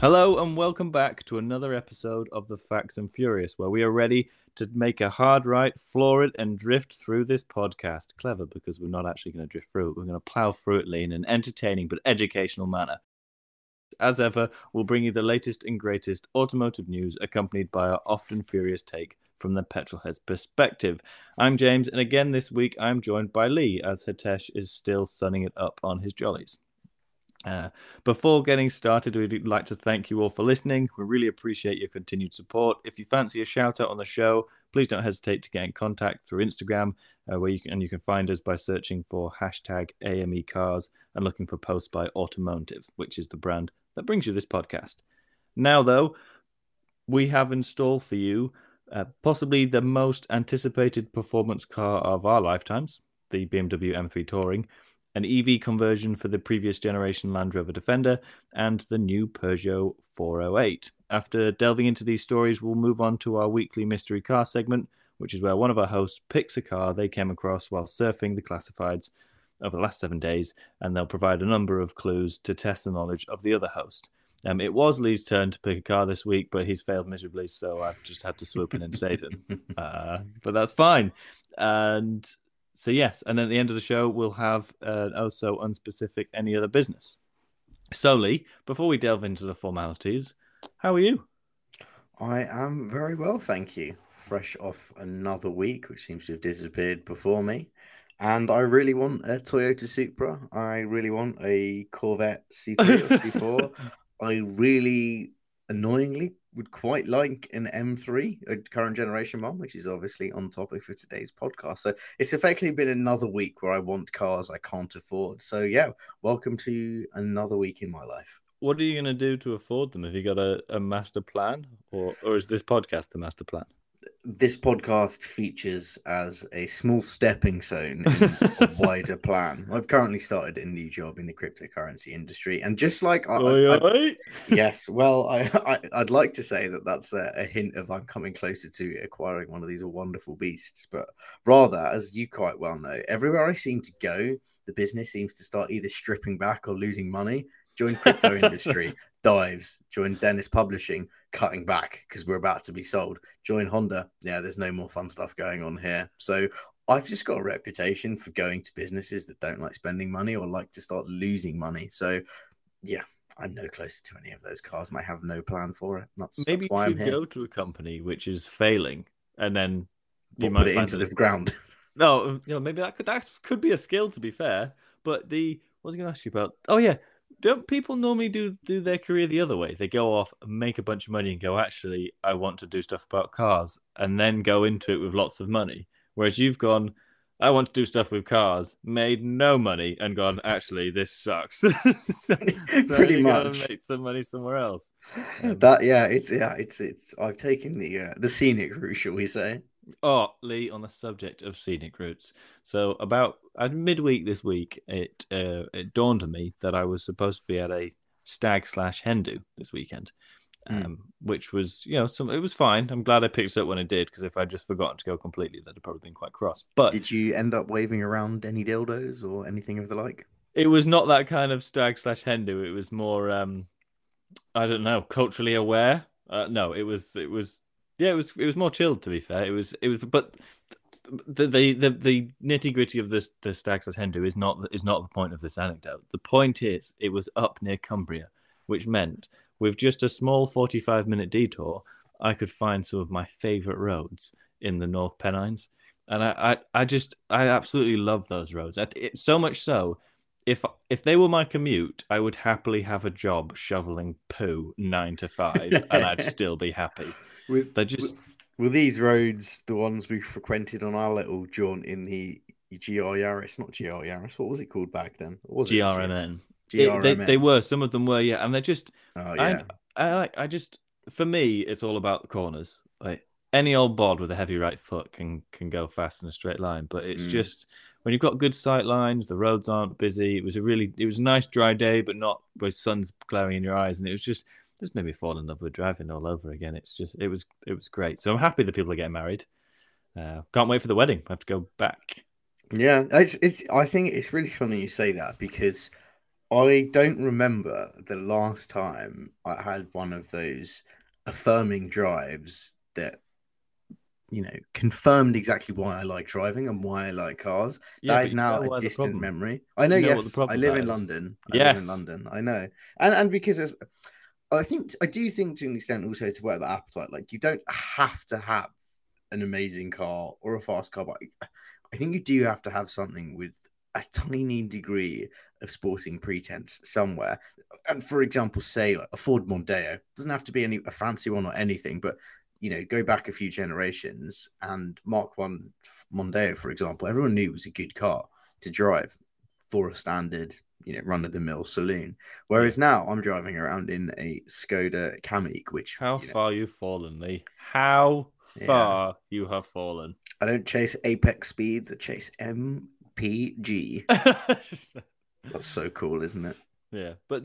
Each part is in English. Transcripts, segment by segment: Hello and welcome back to another episode of the Facts and Furious, where we are ready to make a hard right, floor it, and drift through this podcast. Clever, because we're not actually going to drift through it. We're going to plow through it in an entertaining but educational manner. As ever, we'll bring you the latest and greatest automotive news, accompanied by our often furious take from the petrolhead's perspective. I'm James, and again this week I'm joined by Lee, as Hitesh is still sunning it up on his jollies. Before getting started, we'd like to thank you all for listening. We really appreciate your continued support. If you fancy a shout out on the show, please don't hesitate to get in contact through Instagram, where you can find us by searching for #AMEcars and looking for posts by Automotive, which is the brand that brings you this podcast. Now, though, we have installed for you possibly the most anticipated performance car of our lifetimes, the BMW M3 Touring, an EV conversion for the previous generation Land Rover Defender, and the new Peugeot 408. After delving into these stories, we'll move on to our weekly mystery car segment, which is where one of our hosts picks a car they came across while surfing the classifieds over the last 7 days, and they'll provide a number of clues to test the knowledge of the other host. It was Lee's turn to pick a car this week, but he's failed miserably, so I've just had to swoop in and save him. But that's fine. And so yes, and at the end of the show, we'll have also unspecific any other business. So Lee, before we delve into the formalities, how are you? I am very well, thank you. Fresh off another week, which seems to have disappeared before me. And I really want a Toyota Supra. I really want a Corvette C3 or C4. I really, annoyingly, would quite like an M3, a current generation one, which is obviously on topic for today's podcast. So it's effectively been another week where I want cars I can't afford. So yeah, welcome to another week in my life. What are you going to do to afford them? Have you got a master plan, or is this podcast the master plan? This podcast features as a small stepping stone in a wider plan. I've currently started a new job in the cryptocurrency industry, and just like I'd like to say that that's a hint of I'm coming closer to acquiring one of these wonderful beasts, but rather, as you quite well know, everywhere I seem to go, the business seems to start either stripping back or losing money. Join crypto industry, dives. Join Dennis Publishing, cutting back because we're about to be sold. Join Honda. Yeah, there's no more fun stuff going on here. So I've just got a reputation for going to businesses that don't like spending money or like to start losing money. So yeah, I'm no closer to any of those cars, and I have no plan for it. Maybe that's why you should go to a company which is failing, and then you might put it into the ground. No, you know, maybe that could be a skill. To be fair, but what was I going to ask you about? Oh yeah. Don't people normally do their career the other way? They go off and make a bunch of money and go, actually, I want to do stuff about cars, and then go into it with lots of money. Whereas you've gone, I want to do stuff with cars, made no money, and gone, actually, this sucks. so pretty much. Make some money somewhere else. I've taken the scenic route, shall we say? Oh, Lee, on the subject of scenic routes. So about midweek this week, it dawned on me that I was supposed to be at a stag/hen do this weekend, which was, you know, it was fine. I'm glad I picked it up when I did, because if I'd just forgotten to go completely, that'd have probably been quite cross. But did you end up waving around any dildos or anything of the like? It was not that kind of stag/hen do. It was more, I don't know, culturally aware. No, it was. Yeah, it was more chilled, to be fair. It was, but the nitty gritty of the stag/hen do is not the point of this anecdote. The point is, it was up near Cumbria, which meant with just a small 45-minute detour, I could find some of my favourite roads in the North Pennines, and I absolutely love those roads. So much so, if they were my commute, I would happily have a job shoveling poo 9 to 5, and I'd still be happy. Were these roads the ones we frequented on our little jaunt in the GR Yaris? Not GR Yaris. What was it called back then? GRMN. GRMN. They were. Some of them were, yeah. And they're just... Oh, yeah. I just... For me, it's all about the corners. Like, any old bod with a heavy right foot can go fast in a straight line. But it's just... When you've got good sight lines, the roads aren't busy. It was a nice dry day, but not with sun's glaring in your eyes. And it was just... This made me fall in love with driving all over again. It was great. So I'm happy that people are getting married. Can't wait for the wedding. I have to go back. Yeah, I think it's really funny you say that, because I don't remember the last time I had one of those affirming drives that, you know, confirmed exactly why I like driving and why I like cars. Yeah, that is now a distant memory. I know, yes. I live in London. Yes. I live in London. I know. And because it's, I do think to an extent also to whet the appetite, like you don't have to have an amazing car or a fast car, but I think you do have to have something with a tiny degree of sporting pretense somewhere. And for example, say like a Ford Mondeo, it doesn't have to be a fancy one or anything, but you know, go back a few generations and Mark One Mondeo, for example, everyone knew it was a good car to drive for a standard, you know, run-of-the-mill saloon. Whereas now I'm driving around in a Skoda Kamiq, which... How far you've fallen, Lee. How far you have fallen. I don't chase apex speeds, I chase MPG. That's so cool, isn't it? Yeah, but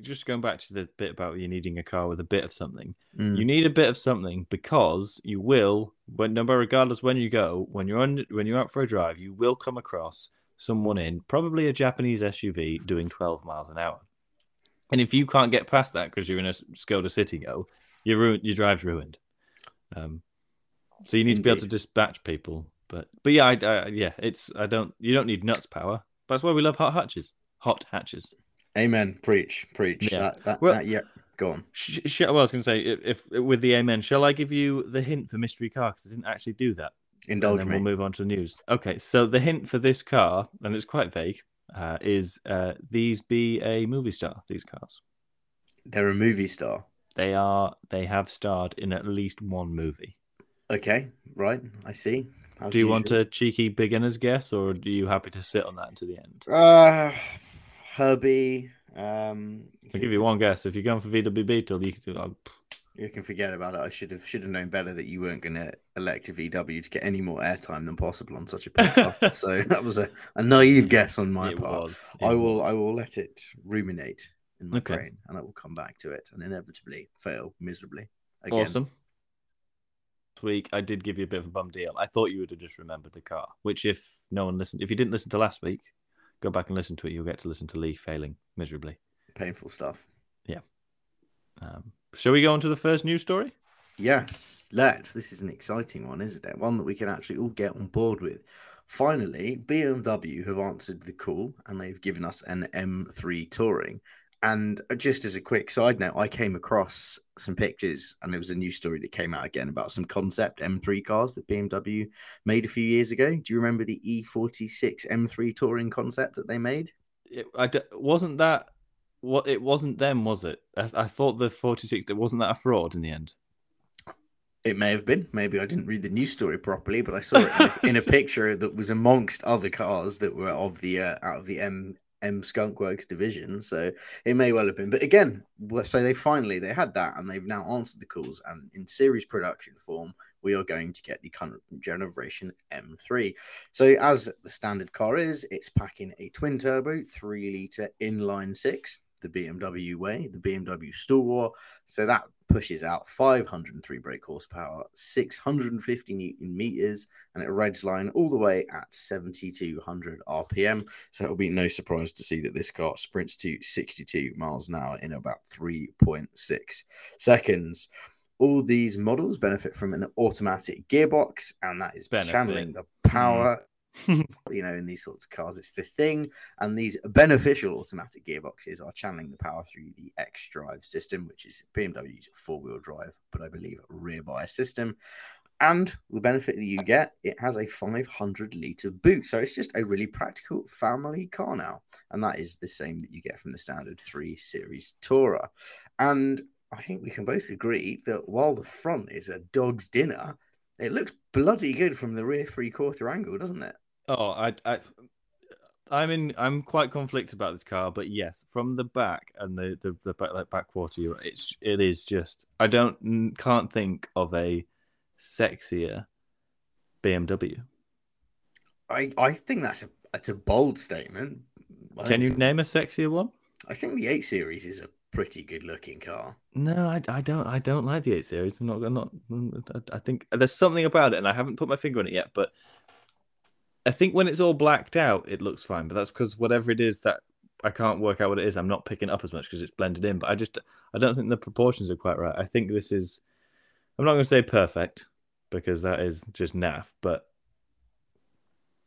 just going back to the bit about you needing a car with a bit of something, you need a bit of something because you will, regardless when you go, when you're out for a drive, you will come across someone in probably a Japanese SUV doing 12 miles an hour. And if you can't get past that because you're in a Skoda Citygo, your drive's ruined. So you need to be able to dispatch people. But yeah, you don't need nuts power. That's why we love hot hatches. Hot hatches. Amen. Preach. Yeah. Go on. Well, I was going to say, if with the amen, shall I give you the hint for mystery car? Because I didn't actually do that. Indulge me. And then we'll move on to the news. Okay, so the hint for this car, and it's quite vague, is these be a movie star, these cars. They're a movie star? They are. They have starred in at least one movie. Okay, right. I see. Do you want a cheeky beginner's guess, or are you happy to sit on that until the end? Herbie. I'll give you one guess. If you're going for VW Beetle, you can forget about it. I should have known better that you weren't going to elect a VW to get any more airtime than possible on such a podcast. So that was a naive guess on my part. I will let it ruminate in my brain, and I will come back to it and inevitably fail miserably again. Awesome. Week I did give you a bit of a bum deal. I thought you would have just remembered the car, which if you didn't listen to last week, go back and listen to it. You'll get to listen to Lee failing miserably. Painful stuff. Yeah. Shall we go on to the first news story? Yes, let's. This is an exciting one, isn't it? One that we can actually all get on board with. Finally, BMW have answered the call and they've given us an M3 Touring. And just as a quick side note, I came across some pictures and it was a news story that came out again about some concept M3 cars that BMW made a few years ago. Do you remember the E46 M3 Touring concept that they made? It wasn't them, was it? I thought the 46, wasn't that a fraud in the end? It may have been. Maybe I didn't read the news story properly, but I saw it in a picture that was amongst other cars that were of the out of the M Skunkworks division, so it may well have been. But again, so they had that, and they've now answered the calls, and in series production form, we are going to get the current generation M3. So as the standard car is, it's packing a twin-turbo, 3-litre inline-six, the BMW way, the BMW stalwart. So that pushes out 503 brake horsepower, 650 newton meters, and it red line all the way at 7,200 RPM. So it'll be no surprise to see that this car sprints to 62 miles an hour in about 3.6 seconds. All these models benefit from an automatic gearbox, and that is channeling the power. You know, in these sorts of cars, it's the thing. And these beneficial automatic gearboxes are channeling the power through the xDrive system, which is BMW's four-wheel drive, but I believe rear bias system. And the benefit that you get, it has a 500-litre boot. So it's just a really practical family car now. And that is the same that you get from the standard 3 Series Tourer. And I think we can both agree that while the front is a dog's dinner, it looks bloody good from the rear three-quarter angle, doesn't it? Oh, I'm quite conflicted about this car, but yes, from the back and the back quarter, it is just, can't think of a sexier BMW. I think that's a bold statement. Can you name a sexier one? I think the 8 Series is a pretty good looking car. No, I don't like the 8 Series. I think there's something about it, and I haven't put my finger on it yet, but I think when it's all blacked out, it looks fine, but that's because whatever it is that I can't work out what it is, I'm not picking up as much because it's blended in. But I don't think the proportions are quite right. I think this is, I'm not going to say perfect because that is just naff, but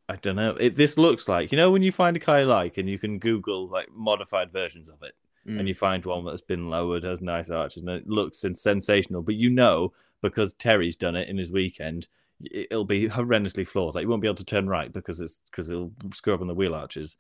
I don't know. This looks like, you know, when you find a car you like and you can Google like modified versions of it, and you find one that's been lowered, has nice arches, and it looks sensational. But you know, because Terry's done it in his weekend, it'll be horrendously flawed. Like you won't be able to turn right because it'll screw up on the wheel arches.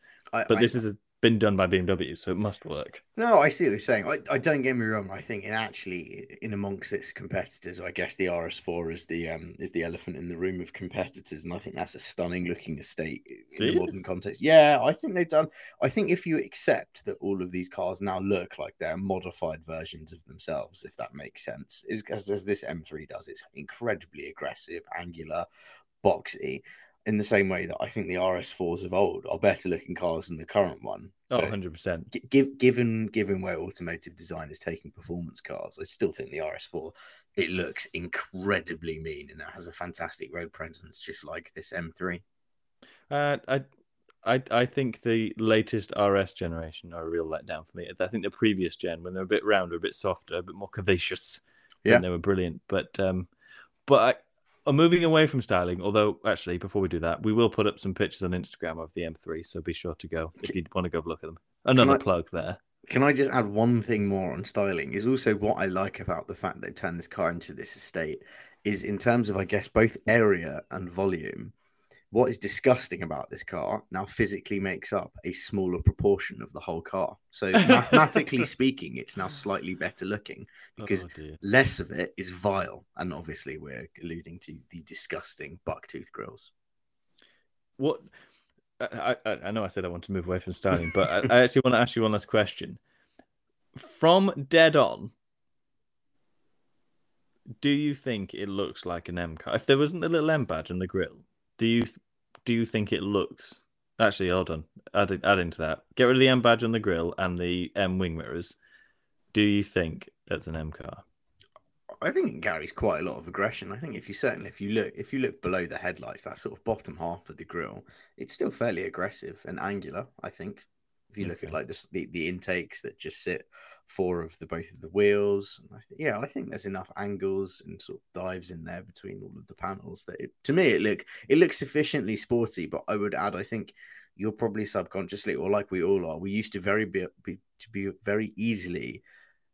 This has been done by BMW, so it must work. No, I see what you're saying. I don't, get me wrong. I think it actually, in amongst its competitors, I guess the RS4 is the elephant in the room of competitors, and I think that's a stunning looking estate in the modern context. Yeah, I think they've done. I think if you accept that all of these cars now look like they're modified versions of themselves, if that makes sense, is as this M3 does. It's incredibly aggressive, angular, boxy. In the same way that I think the RS4s of old are better looking cars than the current one. Oh, 100%. Given where automotive design is taking performance cars, I still think the RS4, it looks incredibly mean, and that has a fantastic road presence, just like this M3. I think the latest RS generation are a real letdown for me. I think the previous gen, when they're a bit rounder, a bit softer, a bit more curvaceous, and they were brilliant. But moving away from styling, although actually before we do that, we will put up some pictures on Instagram of the M3, so be sure to go if you'd want to go look at them. Another plug there. Can I just add one thing more on styling? Is also what I like about the fact they've turned this car into this estate is in terms of, I guess, both area and volume. What is disgusting about this car now physically makes up a smaller proportion of the whole car. So mathematically speaking, it's now slightly better looking because less of it is vile. And obviously we're alluding to the disgusting bucktooth grills. What I know I said I want to move away from styling, but I actually want to ask you one last question. From dead on, do you think it looks like an M car? If there wasn't the little M badge on the grill, do you think it looks... Actually, hold on. Add into that. Get rid of the M badge on the grille and the M wing mirrors. Do you think that's an M car? I think it carries quite a lot of aggression. I think if you look below the headlights, that sort of bottom half of the grille, it's still fairly aggressive and angular, I think. If you look at like the intakes that just sit four of the both of the wheels, and I think there's enough angles and sort of dives in there between all of the panels that it looks sufficiently sporty. But I would add, I think you're probably subconsciously, or like we all are, we used to be very easily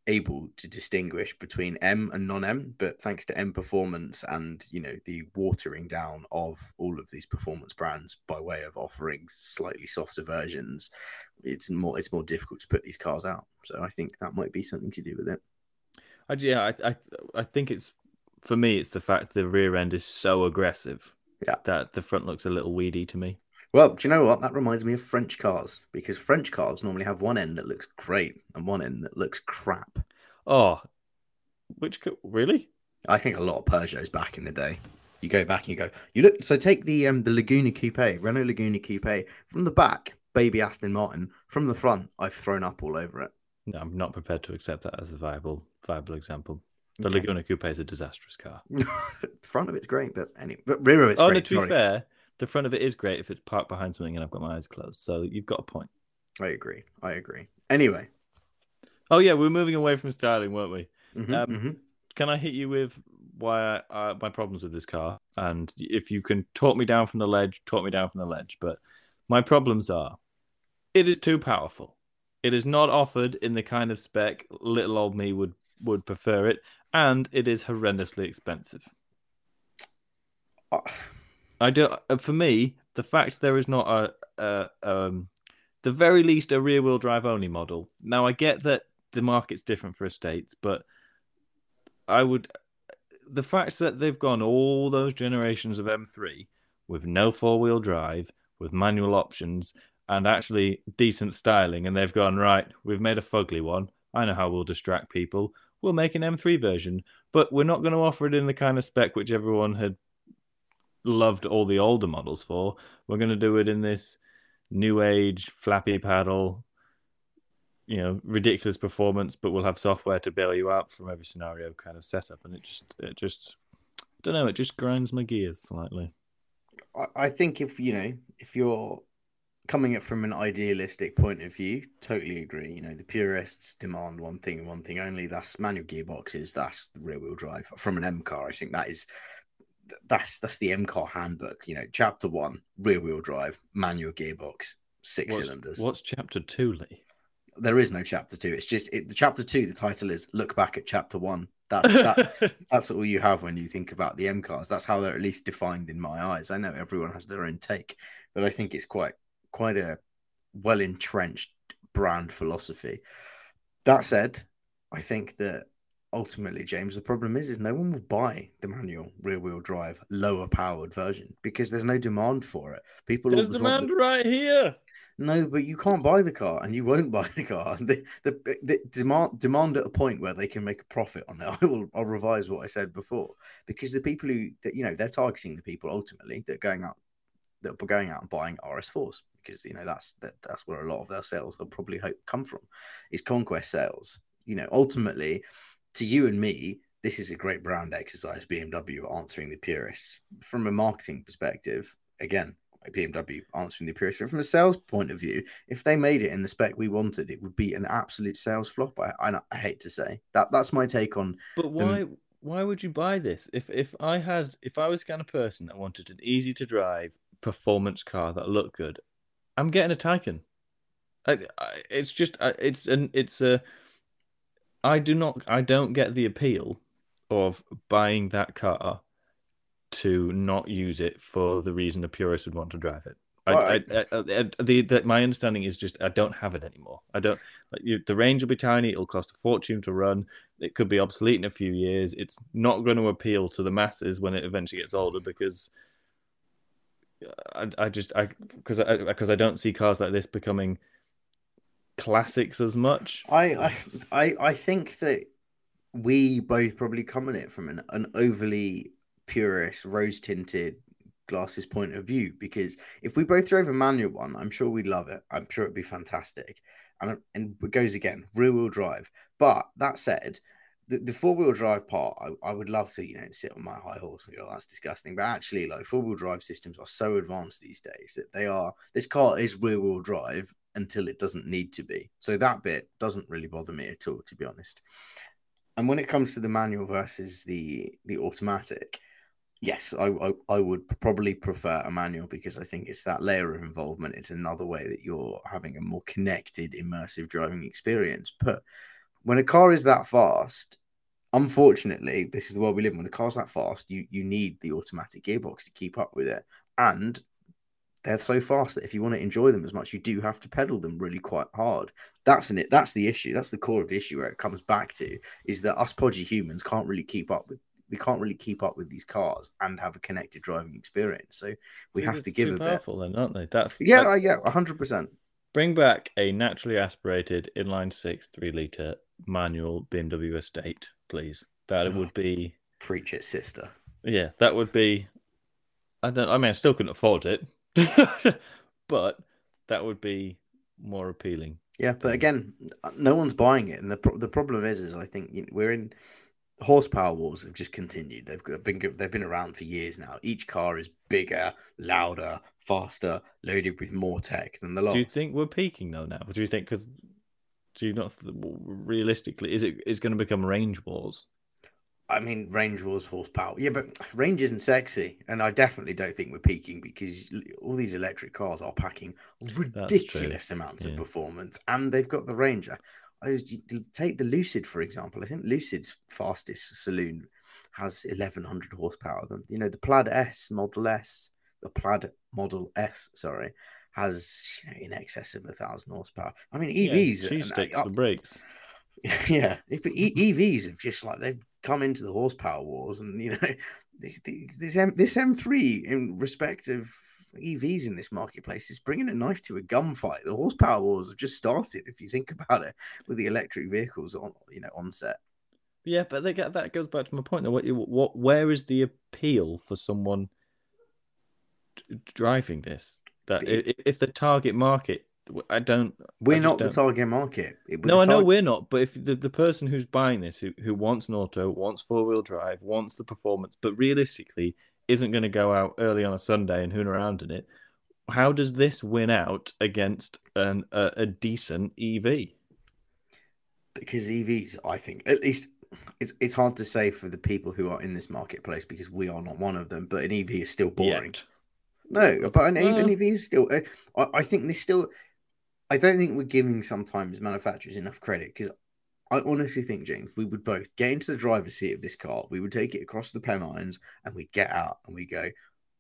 able to distinguish between M and non-M, but thanks to M Performance and, you know, the watering down of all of these performance brands by way of offering slightly softer versions, it's more difficult to put these cars out. So I think that might be something to do with it. I think it's, for me, it's the fact the rear end is so aggressive that the front looks a little weedy to me. Well, do you know what? That reminds me of French cars, because French cars normally have one end that looks great and one end that looks crap. Oh, really? I think a lot of Peugeots back in the day. You go back and you look. So take the Laguna Coupe, Renault Laguna Coupe, from the back, baby Aston Martin. From the front, I've thrown up all over it. No, I'm not prepared to accept that as a viable example. The Laguna Coupe is a disastrous car. Front of it's great, but anyway, rear of it's great. No, to be fair, the front of it is great if it's parked behind something and I've got my eyes closed. So you've got a point. I agree. Anyway. Oh, yeah, we're moving away from styling, weren't we? Can I hit you with why my problems with this car? And if you can talk me down from the ledge. But my problems are, it is too powerful. It is not offered in the kind of spec little old me would prefer it. And it is horrendously expensive. For me, the fact there is not the very least a rear-wheel drive only model. Now, I get that the market's different for estates, but the fact that they've gone all those generations of M3 with no four-wheel drive, with manual options, and actually decent styling, and they've gone, right, we've made a fugly one. I know how we'll distract people. We'll make an M3 version, but we're not going to offer it in the kind of spec which everyone had loved all the older models for. We're going to do it in this new age flappy paddle, you know, ridiculous performance, but we'll have software to bail you out from every scenario kind of setup. And it just grinds my gears slightly. I think if, you know, if you're coming at from an idealistic point of view, totally agree. You know, the purists demand one thing and one thing only. That's manual gearboxes. That's rear wheel drive from an M car. I think that is, that's the M car handbook. You know, chapter 1, rear wheel drive, manual gearbox, 6 cylinders. What's chapter 2, Lee? There is no chapter 2. It's just the chapter 2. The title is "Look Back at Chapter 1." That's all you have when you think about the M cars. That's how they're at least defined in my eyes. I know everyone has their own take, but I think it's quite a well entrenched brand philosophy. That said, I think that ultimately, James, the problem is no one will buy the manual rear wheel drive lower powered version because there's no demand for it. People, there's demand right here. No, but you can't buy the car, and you won't buy the car. The demand at a point where they can make a profit on it. I'll revise what I said before, because the people who, you know, they're targeting the people ultimately that are going out and buying RS4s, because, you know, that's where a lot of their sales they'll probably hope come from, is conquest sales. You know, ultimately, to you and me, this is a great brand exercise. BMW answering the purists from a marketing perspective. Again, BMW answering the purists. From a sales point of view, if they made it in the spec we wanted, it would be an absolute sales flop. I hate to say that. That's my take on. But why would you buy this? If I was the kind of person that wanted an easy to drive performance car that looked good, I'm getting a Taycan. I don't get the appeal of buying that car to not use it for the reason a purist would want to drive it. My understanding is just I don't have it anymore. I don't. The range will be tiny. It'll cost a fortune to run. It could be obsolete in a few years. It's not going to appeal to the masses when it eventually gets older, because I don't see cars like this becoming classics as much. I think that we both probably come at it from an overly purist, rose-tinted glasses point of view, because if we both drove a manual one, I'm sure we'd love it. I'm sure it'd be fantastic. And it goes again, rear-wheel drive. But that said, the four-wheel drive part, I would love to, you know, sit on my high horse and go, oh, that's disgusting. But actually, like, four-wheel drive systems are so advanced these days that this car is rear-wheel drive until it doesn't need to be. So that bit doesn't really bother me at all, to be honest. And when it comes to the manual versus the automatic, yes, I would probably prefer a manual, because I think it's that layer of involvement. It's another way that you're having a more connected, immersive driving experience. But when a car is that fast, unfortunately, this is the world we live in. When a car's that fast, you need the automatic gearbox to keep up with it. And they're so fast that if you want to enjoy them as much, you do have to pedal them really quite hard. That's the issue. That's the core of the issue where it comes back to, is that us podgy humans can't really keep up with. We can't really keep up with these cars and have a connected driving experience. So we have to give a bit. They're powerful then, aren't they? Yeah, 100%. Bring back a naturally aspirated inline-6 3-litre manual BMW estate, please. That would be... Preach it, sister. Yeah, that would be... I still couldn't afford it, but that would be more appealing. Yeah, but again, no one's buying it. And the problem is I think, you know, we're in... Horsepower wars have just continued. They've been around for years now. Each car is bigger, louder, faster, loaded with more tech than the last. Do you think we're peaking though now? Do you think? Because do you not realistically is it going to become range wars? I mean, range wars, horsepower. Yeah, but range isn't sexy, and I definitely don't think we're peaking, because all these electric cars are packing ridiculous amounts of performance, and they've got the range. Take the Lucid, for example. I think Lucid's fastest saloon has 1,100 horsepower. You know, the Plaid S Model S has, you know, in excess of 1,000 horsepower. I mean, EVs... Yeah, she sticks the brakes. Yeah, EVs have just, like, they've come into the horsepower wars, and, you know, this M3 in respect of... EVs in this marketplace is bringing a knife to a gunfight. The horsepower wars have just started, if you think about it, with the electric vehicles on set. Yeah, but that goes back to my point. Where is the appeal for someone driving this? That if the target market, we're not the target market. I know we're not. But if the person who's buying this, who wants an auto, wants four-wheel drive, wants the performance, but realistically isn't going to go out early on a Sunday and hoon around in it. How does this win out against a decent EV? Because EVs, I think, at least it's hard to say for the people who are in this marketplace because we are not one of them. But an EV is still boring. Yet. No, but an EV is still. I think this still. I don't think we're giving sometimes manufacturers enough credit because I honestly think, James, we would both get into the driver's seat of this car, we would take it across the Pennines, and we'd get out and we go,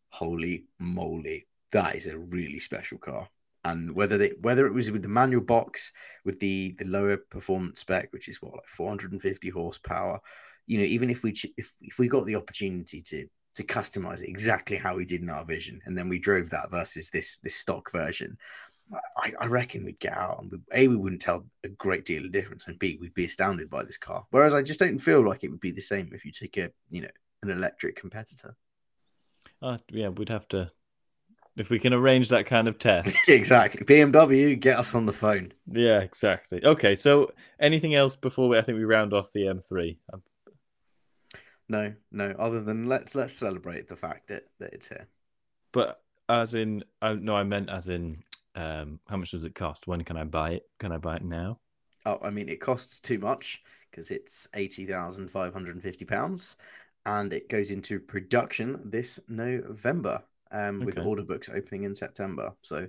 holy moly, that is a really special car. And whether it was with the manual box, with the lower performance spec, which is what, like 450 horsepower, you know, even if we got the opportunity to customize it exactly how we did in our vision, and then we drove that versus this stock version, I reckon we'd get out and we wouldn't tell a great deal of difference, and B, we'd be astounded by this car. Whereas I just don't feel like it would be the same if you take an electric competitor. Yeah, we'd have to, if we can arrange that kind of test. Exactly. BMW, get us on the phone. Yeah, exactly. Okay, so anything else before I think we round off the M3? No, other than let's celebrate the fact that it's here. But I meant as in. How much does it cost? When can I buy it? Can I buy it now? Oh, I mean, it costs too much because it's £80,550 and it goes into production this November with order books opening in September. So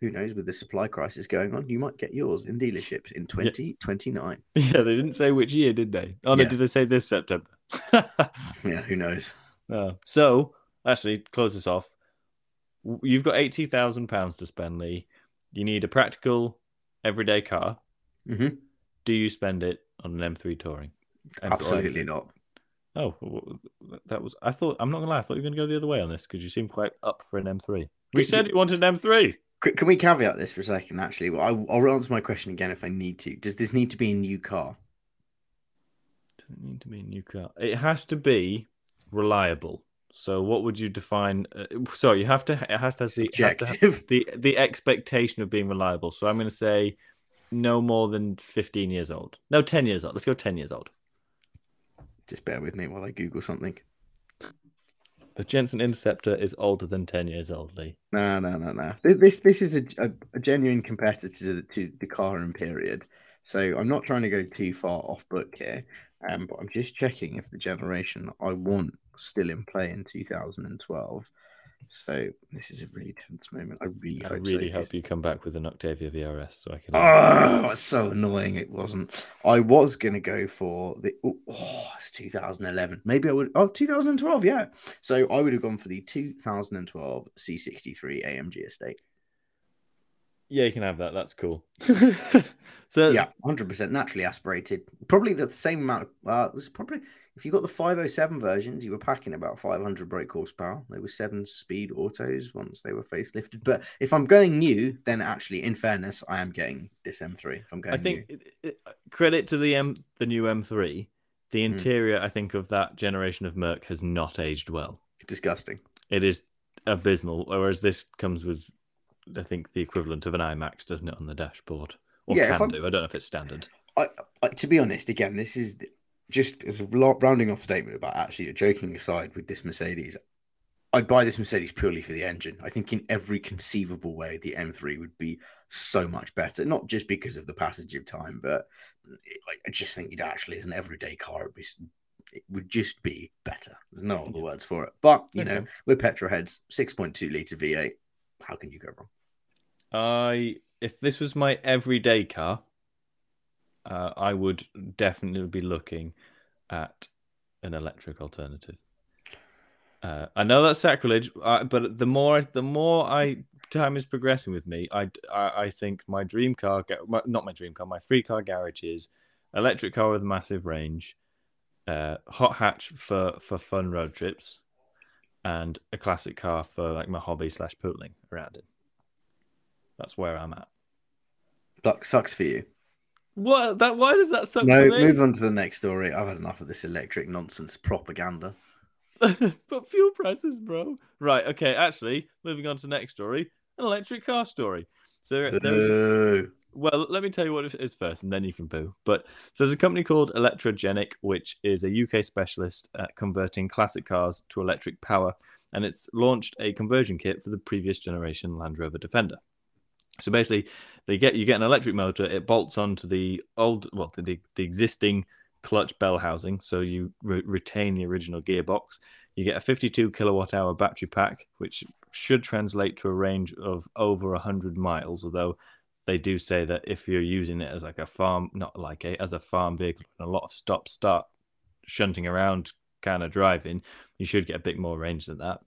who knows, with the supply crisis going on, you might get yours in dealerships in 2029. Yeah, they didn't say which year, did they? Oh, no, did they say this September? Yeah, who knows? So, actually, close this off. You've got £80,000 to spend, Lee. You need a practical, everyday car. Mm-hmm. Do you spend it on an M3 Touring? Absolutely not. Oh, well, that was. I'm not gonna lie. I thought you were gonna go the other way on this because you seem quite up for an M3. We said you wanted an M3. Can we caveat this for a second? Actually, well, I'll answer my question again if I need to. Does this need to be a new car? Doesn't need to be a new car. It has to be reliable. So what would you define? It has to have the expectation of being reliable. So I'm going to say no more than 15 years old. No, 10 years old. Let's go 10 years old. Just bear with me while I Google something. The Jensen Interceptor is older than 10 years old, Lee. No. This is a genuine competitor to the Karin period. So I'm not trying to go too far off book here, but I'm just checking if the generation that I want still in play in 2012. So this is a really tense moment. I really hope you come back with an Octavia VRS so I can. Oh, it's so annoying! It wasn't. I was gonna go for the. Oh, it's 2011. Maybe I would. Oh, 2012. Yeah. So I would have gone for the 2012 C63 AMG Estate. Yeah, you can have that. That's cool. So yeah, 100% naturally aspirated. Probably the same amount. It was probably, if you got the 507 versions, you were packing about 500 brake horsepower. They were 7-speed autos once they were facelifted. But if I'm going new, then actually, in fairness, I am getting this M3. If I'm going, I think new. Credit to the new M3. The interior, I think, of that generation of Merc has not aged well. Disgusting. It is abysmal. Whereas this comes with, I think, the equivalent of an IMAX, doesn't it, on the dashboard? Or yeah, can do. I don't know if it's standard. I, to be honest, again, this is just as a rounding off statement about actually joking aside with this Mercedes. I'd buy this Mercedes purely for the engine. I think in every conceivable way, the M3 would be so much better, not just because of the passage of time, but I just think it actually is an everyday car. It would just be better. There's no other words for it. But, you know, we're petrol heads, 6.2 litre V8. How can you go wrong? If this was my everyday car, I would definitely be looking at an electric alternative. I know that's sacrilege, but the more time is progressing with me, I think my dream car, not my dream car, my free car garage is electric car with a massive range, hot hatch for fun road trips, and a classic car for like my hobby / pooling around it. That's where I'm at. That sucks for you. What? Why does that suck for me? No, move on to the next story. I've had enough of this electric nonsense propaganda. But fuel prices, bro. Right, okay, actually, moving on to the next story, an electric car story. So there was Well, let me tell you what it is first, and then you can poo. But so there's a company called Electrogenic, which is a UK specialist at converting classic cars to electric power, and it's launched a conversion kit for the previous generation Land Rover Defender. So basically, you get an electric motor. It bolts onto the old, well, the existing clutch bell housing, so you retain the original gearbox. You get a 52 kilowatt hour battery pack, which should translate to a range of over 100 miles, although they do say that if you're using it as like a farm, as a farm vehicle, and a lot of stop start shunting around kind of driving, you should get a bit more range than that.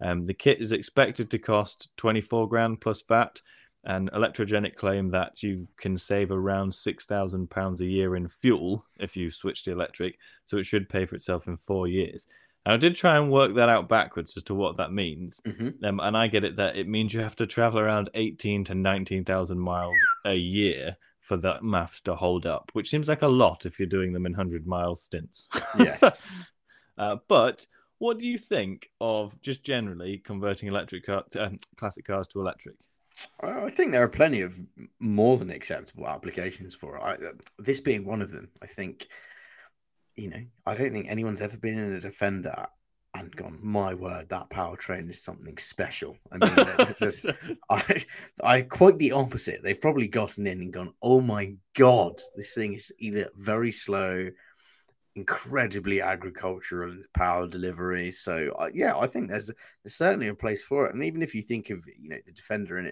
The kit is expected to cost 24 grand plus VAT, and Electrogenic claim that you can save around £6,000 a year in fuel if you switch to electric, so it should pay for itself in 4 years. And I did try and work that out backwards as to what that means, and I get it that it means you have to travel around 18 to 19,000 miles a year for that maths to hold up, which seems like a lot if you're doing them in 100-mile stints. Yes. But what do you think of just generally converting electric classic cars to electric? I think there are plenty of more than acceptable applications for it. This being one of them, I think. You know, I don't think anyone's ever been in a Defender and gone, my word, that powertrain is something special. I mean, I quite the opposite. They've probably gotten in and gone, oh my God, this thing is either very slow, incredibly agricultural power delivery. So, yeah, I think there's certainly a place for it. And even if you think of, you know, the Defender in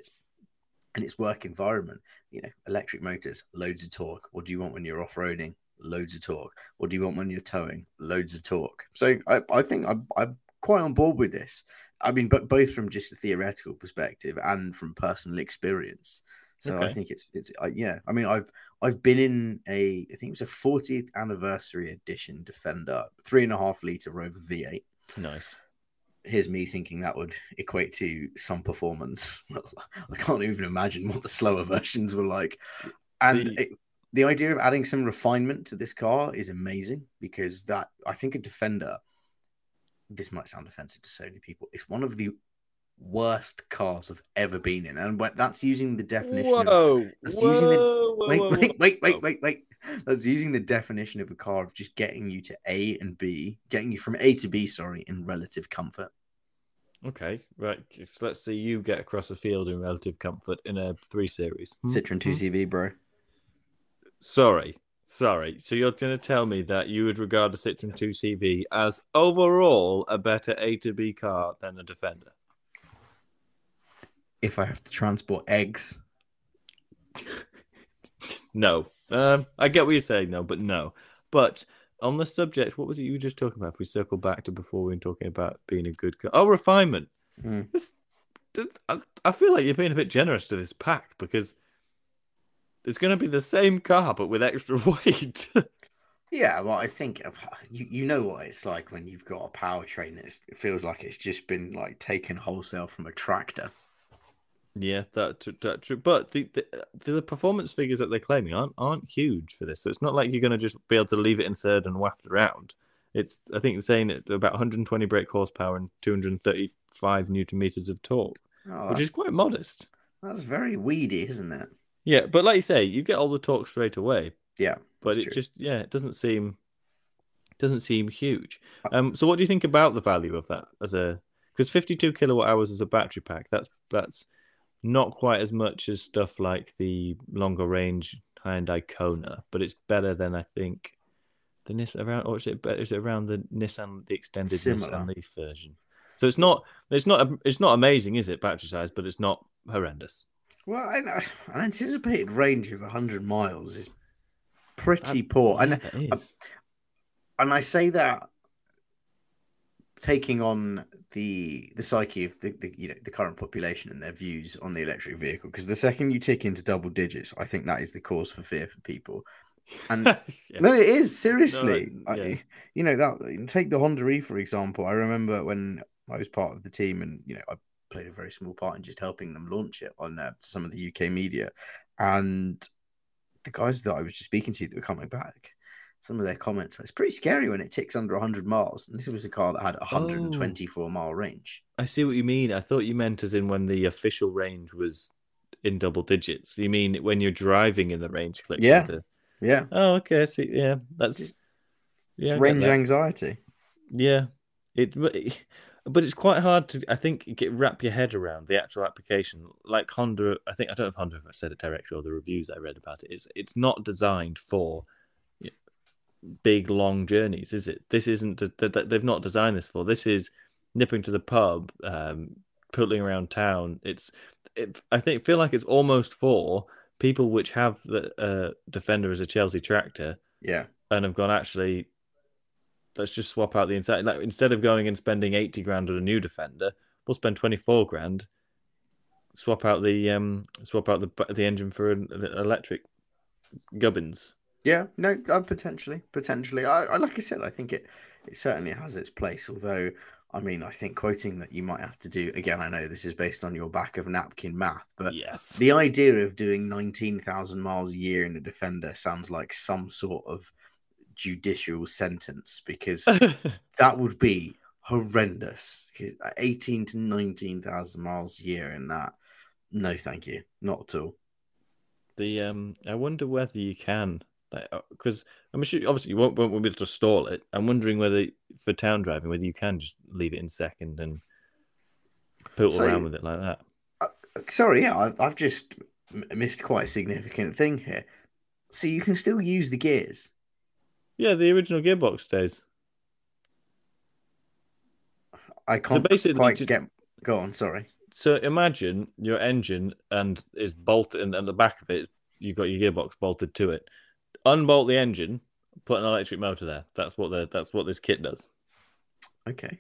its work environment, you know, electric motors, loads of torque. What do you want when you're off-roading? Loads of torque. What do you want when you're towing? Loads of torque. So I think I'm quite on board with this. I mean, but both from just a theoretical perspective and from personal experience. So okay. I think it's yeah. I mean, I've been in I think it was a 40th anniversary edition Defender, 3.5 litre Rover V8. Nice. Here's me thinking that would equate to some performance. I can't even imagine what the slower versions were like. And the idea of adding some refinement to this car is amazing, because that, I think a Defender, this might sound offensive to so many people, it's one of the worst cars I've ever been in. And that's using the definition That's using the definition of a car of just getting you to A and B, getting you from A to B, sorry, in relative comfort. Okay, right. So let's see you get across a field in relative comfort in a 3 Series. Citroën 2CV, bro. Sorry. So you're going to tell me that you would regard a Citroën 2CV as overall a better A to B car than a Defender? If I have to transport eggs? No. I get what you're saying, though, but no. But on the subject, what was it you were just talking about? If we circle back to before we were talking about being a good car. Oh, refinement. I feel like you're being a bit generous to this pack, because it's going to be the same car, but with extra weight. Yeah, well, I think you know what it's like when you've got a powertrain that feels like it's just been like taken wholesale from a tractor. Yeah, that's true. But the performance figures that they're claiming aren't huge for this, so it's not like you're going to just be able to leave it in third and waft around. It's, I think, saying about 120 brake horsepower and 235 newton meters of torque, which is quite modest. That's very weedy, isn't it? Yeah, but like you say, you get all the torque straight away. Yeah, but it just it doesn't seem huge. So what do you think about the value of that as a? Because 52 kilowatt hours as a battery pack, that's not quite as much as stuff like the longer range Hyundai Kona, but it's better than I think the Nissan around, or is it around the Nissan, the extended Nissan Leaf version? So it's not amazing, is it, battery size? But it's not horrendous. Well, an anticipated range of 100 miles is pretty poor. And I say that taking on the psyche of the current population and their views on the electric vehicle, because the second you tick into double digits, I think that is the cause for fear for people. And yeah. No, it is, seriously. No, yeah. Take the Honda E, for example. I remember when I was part of the team and, I played a very small part in just helping them launch it on some of the UK media, and the guys that I was just speaking to that were coming back, some of their comments were, it's pretty scary when it ticks under 100 miles, and this was a car that had 124 mile range. I see what you mean. I thought you meant as in when the official range was in double digits? You mean when you're driving in the range click center? Yeah. Oh, okay. So, yeah, that's range anxiety. Yeah. But it's quite hard to, I think, wrap your head around the actual application. Like Honda, I don't know if Honda have said it directly or the reviews I read about it. It's not designed for big, long journeys, is it? This isn't, they've not designed this for. This is nipping to the pub, pulling around town. I feel like it's almost for people which have the Defender as a Chelsea tractor. Yeah. And have gone, actually, let's just swap out the inside. Like, instead of going and spending 80 grand on a new Defender, we'll spend 24 grand. Swap out the engine for an electric gubbins. Yeah, no, potentially. I like I said, I think it certainly has its place. Although, I mean, I think quoting that you might have to do again. I know this is based on your back of napkin math, but yes, the idea of doing 19,000 miles a year in a Defender sounds like some sort of judicial sentence, because that would be horrendous. 18 to 19,000 miles a year in that. No, thank you. Not at all. I wonder whether you can, because I'm sure obviously you won't be able to stall it. I'm wondering whether for town driving, whether you can just leave it in second and poodle around with it like that. I've just missed quite a significant thing here. So you can still use the gears. Yeah, the original gearbox stays. I can't Go on, sorry. So imagine your engine and is bolted, and at the back of it, you've got your gearbox bolted to it. Unbolt the engine, put an electric motor there. That's what this kit does. Okay.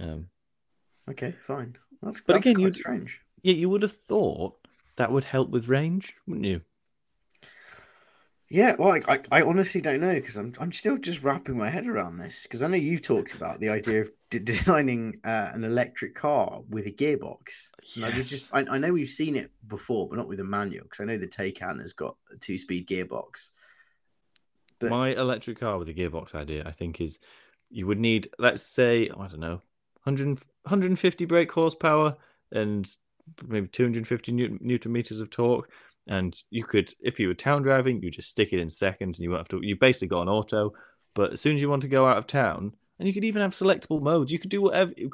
Okay, fine. That's again, quite strange. Yeah, you would have thought that would help with range, wouldn't you? Yeah, well, I honestly don't know, because I'm still just wrapping my head around this, because I know you've talked about the idea of designing an electric car with a gearbox. Yes. I know we've seen it before, but not with a manual, because I know the Taycan has got a 2-speed gearbox. But my electric car with a gearbox idea, I think, is you would need, let's say, I don't know, 150 brake horsepower and maybe 250 newton meters of torque. And you could, if you were town driving, you just stick it in seconds and you won't have to, you've basically got an auto. But as soon as you want to go out of town, and you could even have selectable modes, you could do whatever you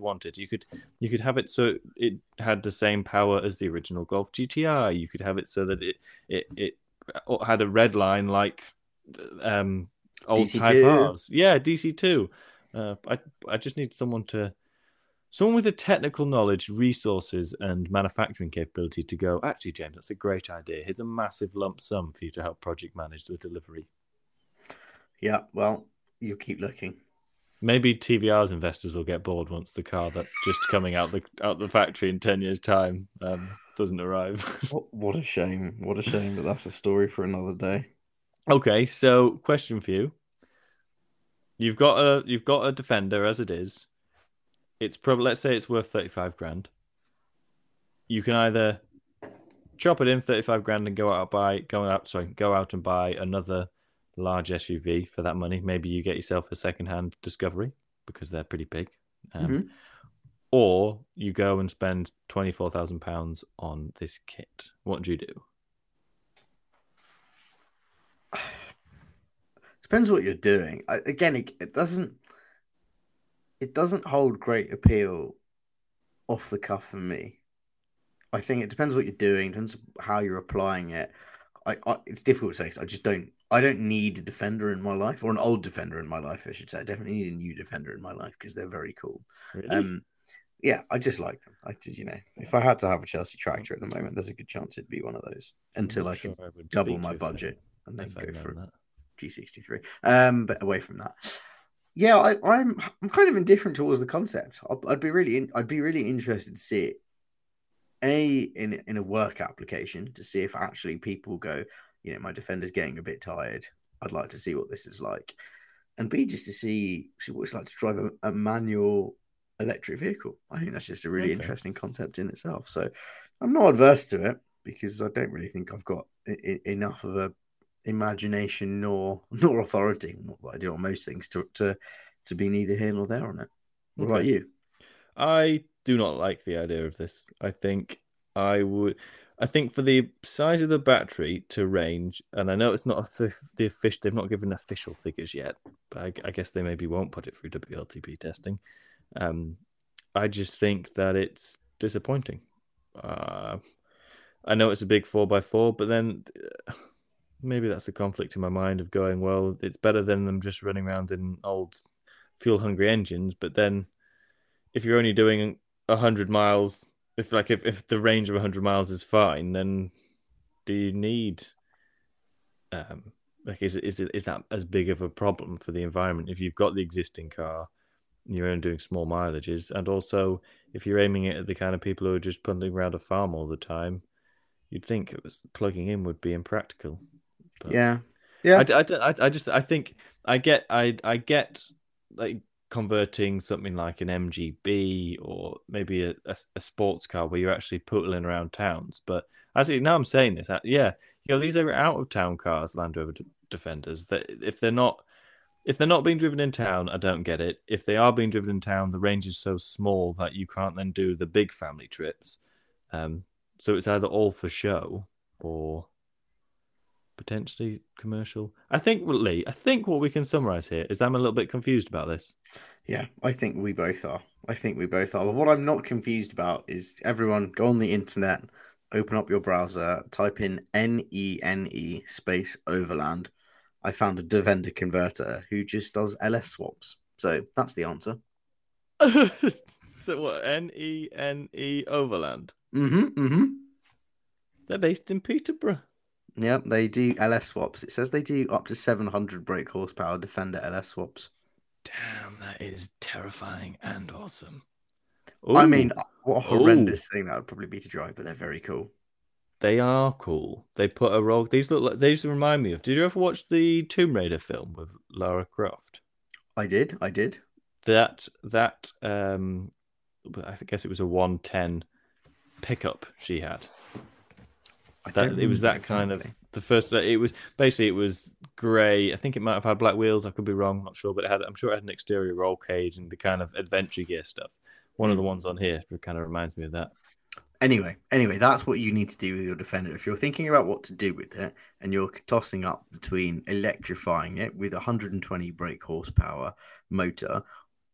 wanted. You could have it so it had the same power as the original Golf GTI. You could have it so that it had a red line like old Type R's. Yeah, DC2. I just need someone with the technical knowledge, resources, and manufacturing capability to go, actually, James, that's a great idea. Here's a massive lump sum for you to help project manage the delivery. Yeah, well, you keep looking. Maybe TVR's investors will get bored once the car that's just coming out the factory in 10 years' time doesn't arrive. What a shame. What a shame, but that's a story for another day. Okay, so question for you. You've got a Defender as it is. It's probably, let's say it's worth 35 grand. You can either chop it in 35 grand and go out and buy another large SUV for that money. Maybe you get yourself a second-hand Discovery, because they're pretty big. Or you go and spend £24,000 on this kit. What do you do? Depends what you're doing. It doesn't hold great appeal off the cuff for me. I think it depends what you're doing, depends how you're applying it. It's difficult to say. So I don't need a Defender in my life, or an old Defender in my life, I should say. I definitely need a new Defender in my life, because they're very cool. Really? Yeah, I just like them. If I had to have a Chelsea tractor at the moment, there's a good chance it'd be one of those until I can double my budget and then go for that. G63. But away from that. Yeah, I'm kind of indifferent towards the concept. I'd be really interested to see it in a work application, to see if actually people go, you know, my Defender's getting a bit tired. I'd like to see what this is like, and B, just to see what it's like to drive a manual electric vehicle. I think that's just a really interesting concept in itself. So I'm not adverse to it, because I don't really think I've got enough of a imagination nor authority, not that I do on most things, to be neither here nor there on it. What about you? I do not like the idea of this. I think I think for the size of the battery to range, and I know it's not the official, they've not given official figures yet, but I guess they maybe won't put it through WLTP testing. I just think that it's disappointing. I know it's a big 4x4, but then maybe that's a conflict in my mind of going, well, it's better than them just running around in old fuel-hungry engines. But then if you're only doing 100 miles, if the range of 100 miles is fine, then do you need is that as big of a problem for the environment if you've got the existing car and you're only doing small mileages? And also, if you're aiming it at the kind of people who are just punting around a farm all the time, you'd think it was plugging in would be impractical. But yeah. I get like converting something like an MGB or maybe a sports car where you're actually pootling around towns. But actually, now I'm saying this, these are out of town cars, Land Rover Defenders. That if they're not being driven in town, I don't get it. If they are being driven in town, the range is so small that you can't then do the big family trips. So it's either all for show or potentially commercial. I think, Lee, what we can summarize here is I'm a little bit confused about this. Yeah, I think we both are. But what I'm not confused about is everyone go on the internet, open up your browser, type in NENE space Overland. I found a Defender converter who just does LS swaps. So that's the answer. So what, NENE Overland? Mm-hmm. They're based in Peterborough. Yep, they do LS swaps. It says they do up to 700 brake horsepower Defender LS swaps. Damn, that is terrifying and awesome. Ooh. I mean, what a horrendous thing that would probably be to drive, but they're very cool. They are cool. They put a roll. These look like, they just remind me of. Did you ever watch the Tomb Raider film with Lara Croft? I did. That I guess it was a 110 pickup she had. It was that exactly. Kind of the first. It was grey. I think it might have had black wheels. I could be wrong. I'm not sure, but I'm sure it had an exterior roll cage and the kind of adventure gear stuff. One of the ones on here kind of reminds me of that. Anyway, that's what you need to do with your Defender. If you're thinking about what to do with it and you're tossing up between electrifying it with 120 brake horsepower motor,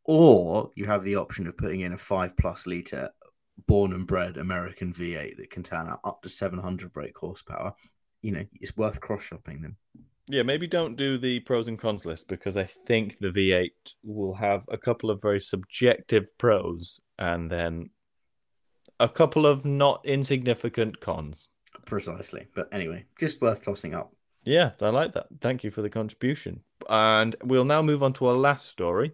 or you have the option of putting in a 5+ litre born and bred American V8 that can turn out up to 700 brake horsepower, it's worth cross-shopping them. Yeah, maybe don't do the pros and cons list, because I think the V8 will have a couple of very subjective pros and then a couple of not insignificant cons. Precisely. But anyway, just worth tossing up. Yeah, I like that. Thank you for the contribution. And we'll now move on to our last story,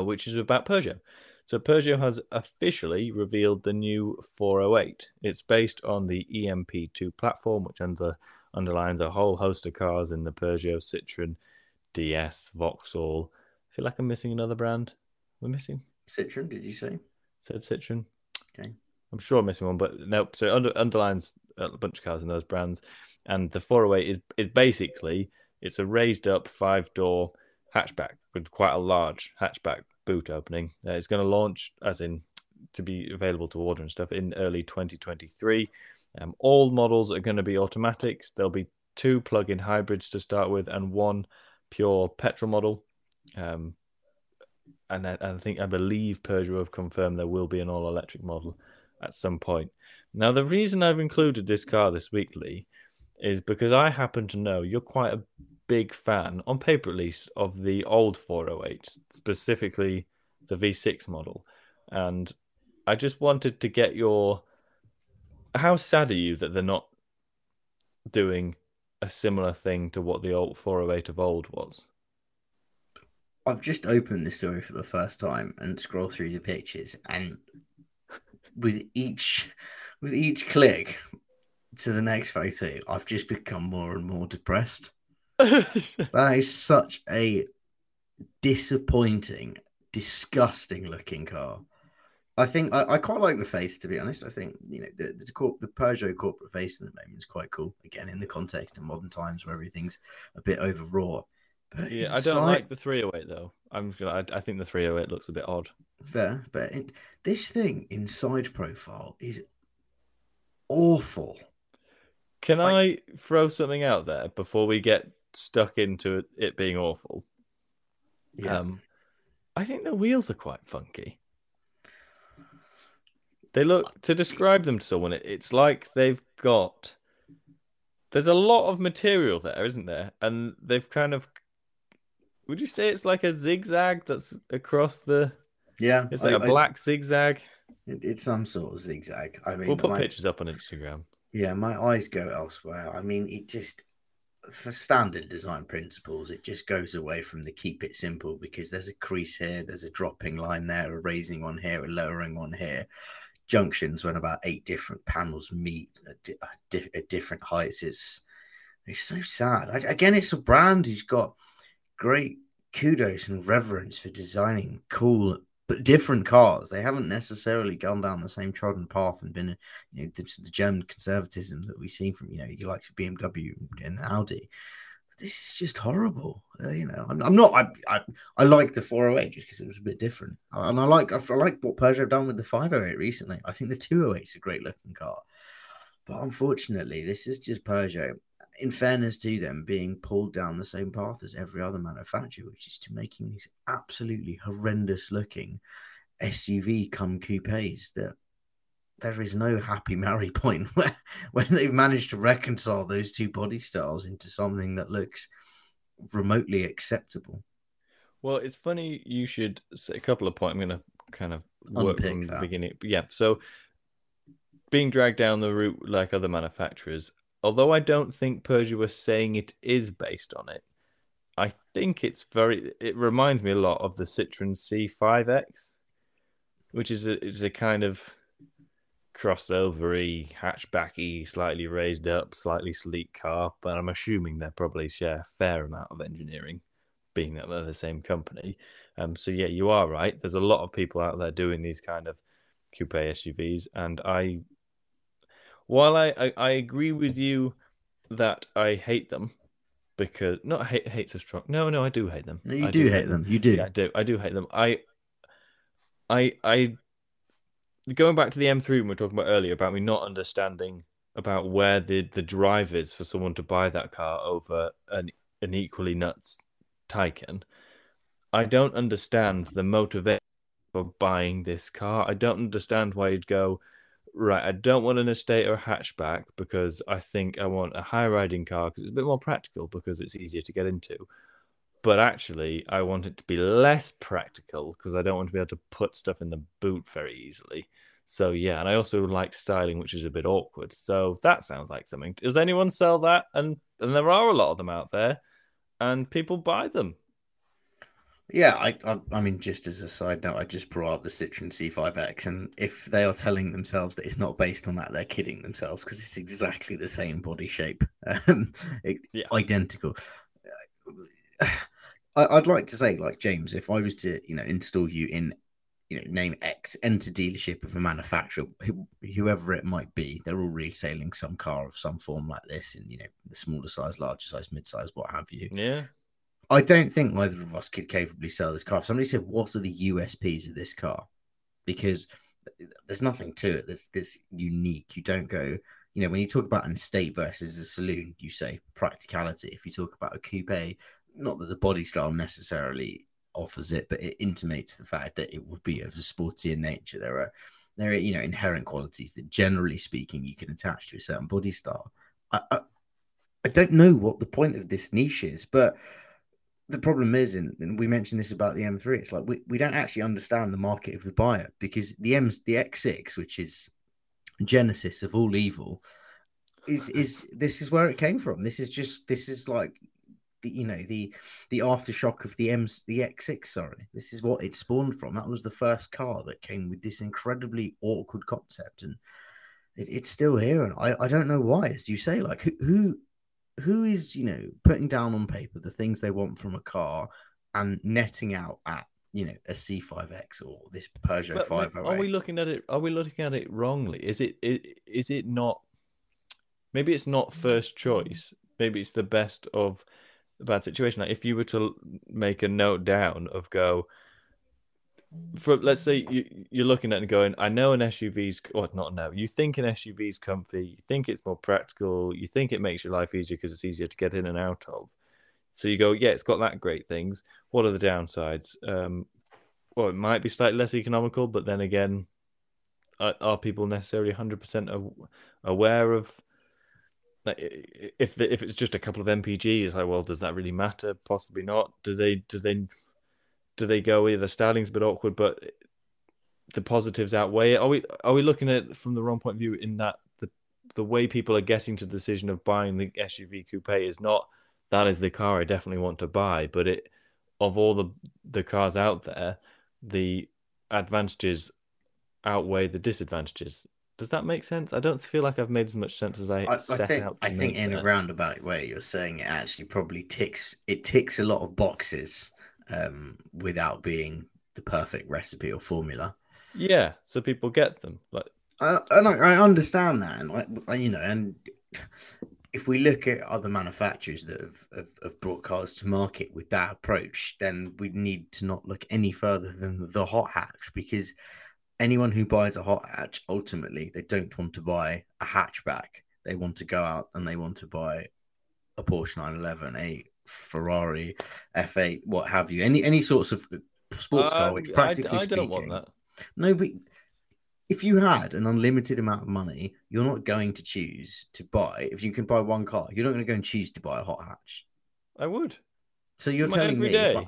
which is about Peugeot. So Peugeot has officially revealed the new 408. It's based on the EMP2 platform, which underlines a whole host of cars in the Peugeot, Citroën, DS, Vauxhall. I feel like I'm missing another brand. We're missing Citroën, did you say? Said Citroën. Okay. I'm sure I'm missing one, but nope. So it underlines a bunch of cars in those brands. And the 408 is basically, it's a raised up 5-door hatchback with quite a large hatchback boot opening. It's going to launch, as in to be available to order and stuff, in early 2023. All models are going to be automatics. There'll be 2 plug-in hybrids to start with and 1 pure petrol model. And I believe Peugeot have confirmed there will be an all-electric model at some point. Now, the reason I've included this car this week, Lee, is because I happen to know you're quite a big fan, on paper at least, of the old 408, specifically the V6 model. And I just wanted to get your... How sad are you that they're not doing a similar thing to what the old 408 of old was? I've just opened the story for the first time and scroll through the pictures, and with each click to the next photo, I've just become more and more depressed. That is such a disappointing, disgusting looking car. I think I quite like the face, to be honest. I think the Peugeot corporate face at the moment is quite cool. Again, in the context of modern times where everything's a bit over raw. But yeah, inside... I don't like the 308 though. I think the 308 looks a bit odd. Fair, but this thing inside profile is awful. Can I throw something out there before we get stuck into it being awful? Yeah. I think the wheels are quite funky. They look, to describe them to someone, it's like they've got, there's a lot of material there, isn't there? And they've kind of, would you say it's like a zigzag that's across the, yeah, it's like a black zigzag? It's some sort of zigzag. I mean, we'll put pictures up on Instagram. Yeah, my eyes go elsewhere. I mean, it just, for standard design principles, it just goes away from the keep it simple, because there's a crease here, there's a dropping line there, a raising one here, a lowering one here. Junctions when about 8 different panels meet at different heights. It's so sad. Again, it's a brand who's got great kudos and reverence for designing cool but different cars. They haven't necessarily gone down the same trodden path and been, you know, the German conservatism that we see from, you know, you like BMW and Audi. But this is just horrible. You know, I like the 408 just because it was a bit different, and I like what Peugeot have done with the 508 recently. I think the 208 is a great looking car, but unfortunately, this is just Peugeot. In fairness to them, being pulled down the same path as every other manufacturer, which is to making these absolutely horrendous-looking SUV cum coupes that there is no happy marry point when they've managed to reconcile those two body styles into something that looks remotely acceptable. Well, it's funny you should say a couple of points. I'm going to kind of work unpick from that. The beginning. But yeah, so being dragged down the route like other manufacturers, although I don't think Peugeot was saying it is based on it, I think it reminds me a lot of the Citroën C5X, which is a kind of crossover-y, hatchback-y, slightly raised up, slightly sleek car, but I'm assuming they probably share a fair amount of engineering, being that they're the same company. So yeah, you are right. There's a lot of people out there doing these kind of coupe SUVs, and While I agree with you that I hate them, because not hate's a strong. No, I do hate them. No, you do hate them. You do. Yeah, I do hate them. I going back to the M3 we were talking about earlier about me not understanding about where the drive is for someone to buy that car over an equally nuts Taycan. I don't understand the motivation for buying this car. I don't understand why you'd go, right, I don't want an estate or a hatchback because I think I want a high-riding car because it's a bit more practical because it's easier to get into. But actually, I want it to be less practical because I don't want to be able to put stuff in the boot very easily. So, yeah, and I also like styling, which is a bit awkward. So that sounds like something. Does anyone sell that? And there are a lot of them out there, and people buy them. Yeah, I mean, just as a side note, I just brought up the Citroën C5X, and if they are telling themselves that it's not based on that, they're kidding themselves, because it's exactly the same body shape, identical. I'd like to say, like James, if I was to, you know, install you in, you know, name X, enter dealership of a manufacturer, whoever it might be, they're all retailing some car of some form like this, and you know, the smaller size, larger size, mid size, what have you. Yeah. I don't think either of us could capably sell this car. If somebody said, what are the USPs of this car? Because there's nothing to it that's this unique. You don't go, you know, when you talk about an estate versus a saloon, you say practicality. If you talk about a coupe, not that the body style necessarily offers it, but it intimates the fact that it would be of a sportier nature. There are, you know, inherent qualities that, generally speaking, you can attach to a certain body style. I don't know what the point of this niche is, but the problem is, and we mentioned this about the M3, it's like we don't actually understand the market of the buyer, because the X6, which is genesis of all evil, is where it came from. This is like the, you know, the aftershock of the X6. Sorry, this is what it spawned from. That was the first car that came with this incredibly awkward concept, and it's still here. And I don't know why, as you say, like who is, you know, putting down on paper the things they want from a car and netting out at, you know, a C5X or this Peugeot 508? Are we looking at it? Are we looking at it wrongly? Is it not? Maybe it's not first choice. Maybe it's the best of the bad situation. Like if you were to make a note down of go, for, let's say you're looking at it and going, I know an SUV's, well, not now, you think an SUV's comfy, you think it's more practical, you think it makes your life easier because it's easier to get in and out of. So you go, yeah, it's got that great things. What are the downsides? Well, it might be slightly less economical, but then again, are people necessarily 100% aware of, like, if it's just a couple of MPGs, like, well, does that really matter? Possibly not. Do they go, either styling's a bit awkward, but the positives outweigh it? Are we looking at it from the wrong point of view in that the way people are getting to the decision of buying the SUV coupe is not, that is the car I definitely want to buy, but it, of all the cars out there, the advantages outweigh the disadvantages. Does that make sense? I don't feel like I've made as much sense as I set think, out. I think in a roundabout way, you're saying it actually probably ticks a lot of boxes without being the perfect recipe or formula. Yeah, so people get them. Like, I understand that, and and if we look at other manufacturers that have brought cars to market with that approach, then we need to not look any further than the hot hatch, because anyone who buys a hot hatch, ultimately, they don't want to buy a hatchback. They want to go out and they want to buy a Porsche 911, a Ferrari, F8, what have you. Any sorts of sports car, which practically speaking... I don't want that. No, but if you had an unlimited amount of money, you're not going to choose to buy... If you can buy one car, you're not going to go and choose to buy a hot hatch. I would. So you're telling me...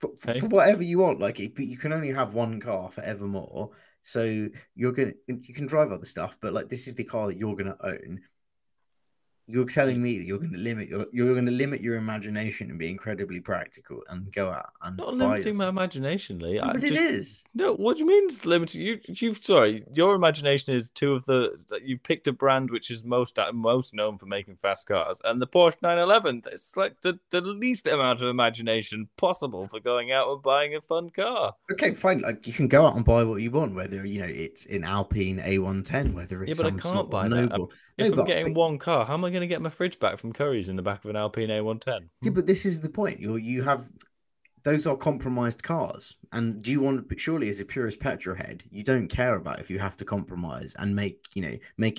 For whatever you want, like, you can only have one car forevermore. So you can drive other stuff, but like, this is the car that you're gonna own. You're telling me that you're gonna limit your imagination and be incredibly practical and go out and buy. It's not limiting my imagination, Lee. But it is. No, what do you mean it's limiting? Your imagination is you've picked a brand which is most known for making fast cars, and the Porsche 911. It's like the least amount of imagination possible for going out and buying a fun car. Okay, fine. Like, you can go out and buy what you want, whether it's an Alpine A110, whether it's some sort of noble. If I'm getting one car, how am I going to get my fridge back from Curry's in the back of an Alpine A110? Yeah, but this is the point. You have those are compromised cars, and surely as a purist petrolhead, you don't care about if you have to compromise and make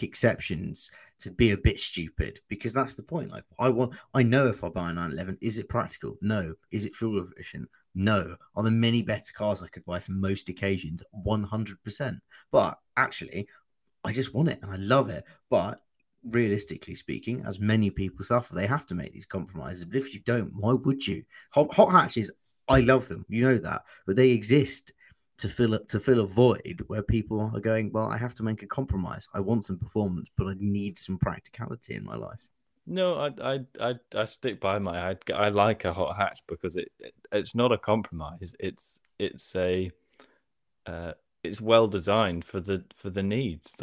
exceptions to be a bit stupid, because that's the point. Like, I know if I buy a 911, is it practical? No. Is it fuel efficient? No. Are there many better cars I could buy for most occasions? 100%. But actually, I just want it and I love it. But realistically speaking, as many people suffer, they have to make these compromises. But if you don't, why would you? Hot hatches, I love them, you know that, but they exist to fill a void where people are going, well, I have to make a compromise. I want some performance, but I need some practicality in my life. No, I stick by I like a hot hatch because it's not a compromise. It's well designed for the needs.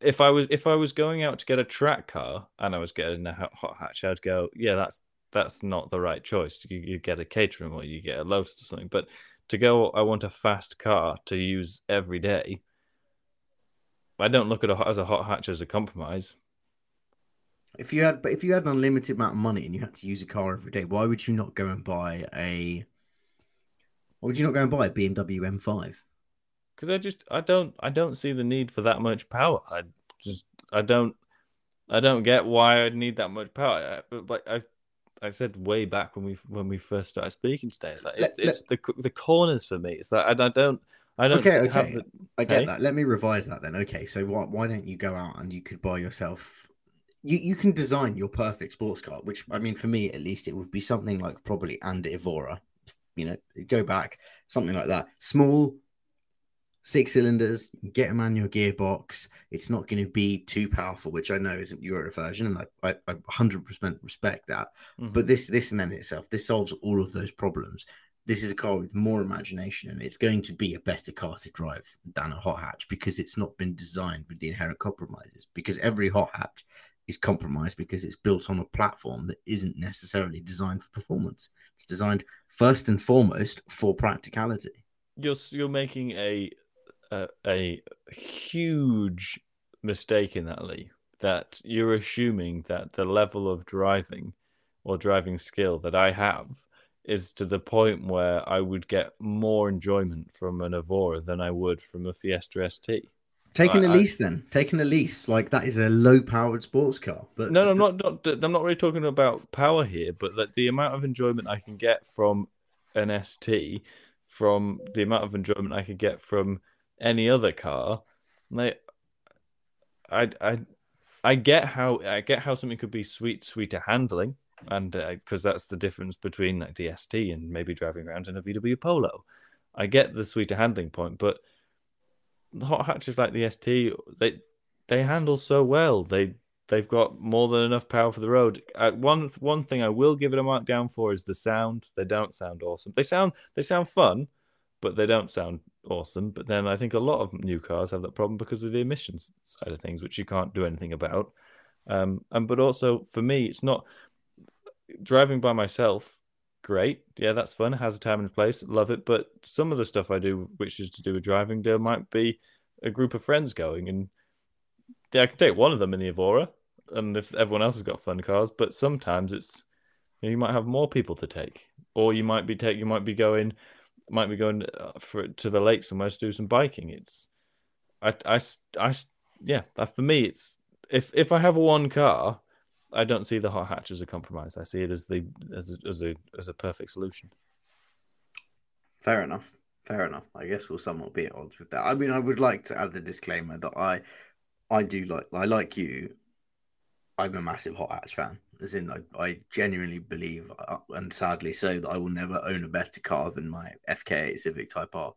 If I was going out to get a track car and I was getting a hot hatch, I'd go, yeah, that's not the right choice. You get a Caterham or you get a Lotus or something. But to go, I want a fast car to use every day, I don't look at as a hot hatch as a compromise. If you had an unlimited amount of money and you had to use a car every day, why would you not go and buy a BMW M5? Because I don't see the need for that much power. I don't get why I'd need that much power. I said way back when we first started speaking today, it's like it's the corners for me. It's like I don't have the... I get that. Let me revise that then. Okay, so why don't you go out and you could buy yourself? You can design your perfect sports car, which, I mean, for me at least, it would be something like probably Land Rover. Go back, something like that, small. 6 cylinders, get a manual gearbox. It's not going to be too powerful, which I know isn't your version, and I 100% respect that. Mm-hmm. But this and then itself, this solves all of those problems. This is a car with more imagination, and it's going to be a better car to drive than a hot hatch because it's not been designed with the inherent compromises. Because every hot hatch is compromised because it's built on a platform that isn't necessarily designed for performance. It's designed first and foremost for practicality. You're making a huge mistake in that, Lee, that you're assuming that the level of driving or driving skill that I have is to the point where I would get more enjoyment from an Evora than I would from a Fiesta ST. Taking the lease, like that is a low-powered sports car. But no, I'm not really talking about power here, but that the amount of enjoyment I can get from an ST, from the amount of enjoyment I could get from any other car, like I get how something could be sweeter handling, and because that's the difference between like the ST and maybe driving around in a VW Polo. I get the sweeter handling point, but hot hatches like the ST, they handle so well. They've got more than enough power for the road. One thing I will give it a mark down for is the sound. They don't sound awesome. They sound fun, but they don't sound awesome. But then I think a lot of new cars have that problem because of the emissions side of things, which you can't do anything about. But also for me, it's not driving by myself. Great, yeah, that's fun. Has a time and a place, love it. But some of the stuff I do, which is to do with driving, there might be a group of friends going, and I can take one of them in the Evora, and if everyone else has got fun cars. But sometimes it's you might have more people to take, or you might be going to the lake somewhere to do some biking. For me, it's if I have one car, I don't see the hot hatch as a compromise. I see it as a perfect solution. Fair enough. I guess we'll somewhat be at odds with that. I mean, I would like to add the disclaimer that I do like you. I'm a massive hot hatch fan. As in, I genuinely believe, and sadly so, that I will never own a better car than my FK8 Civic Type R.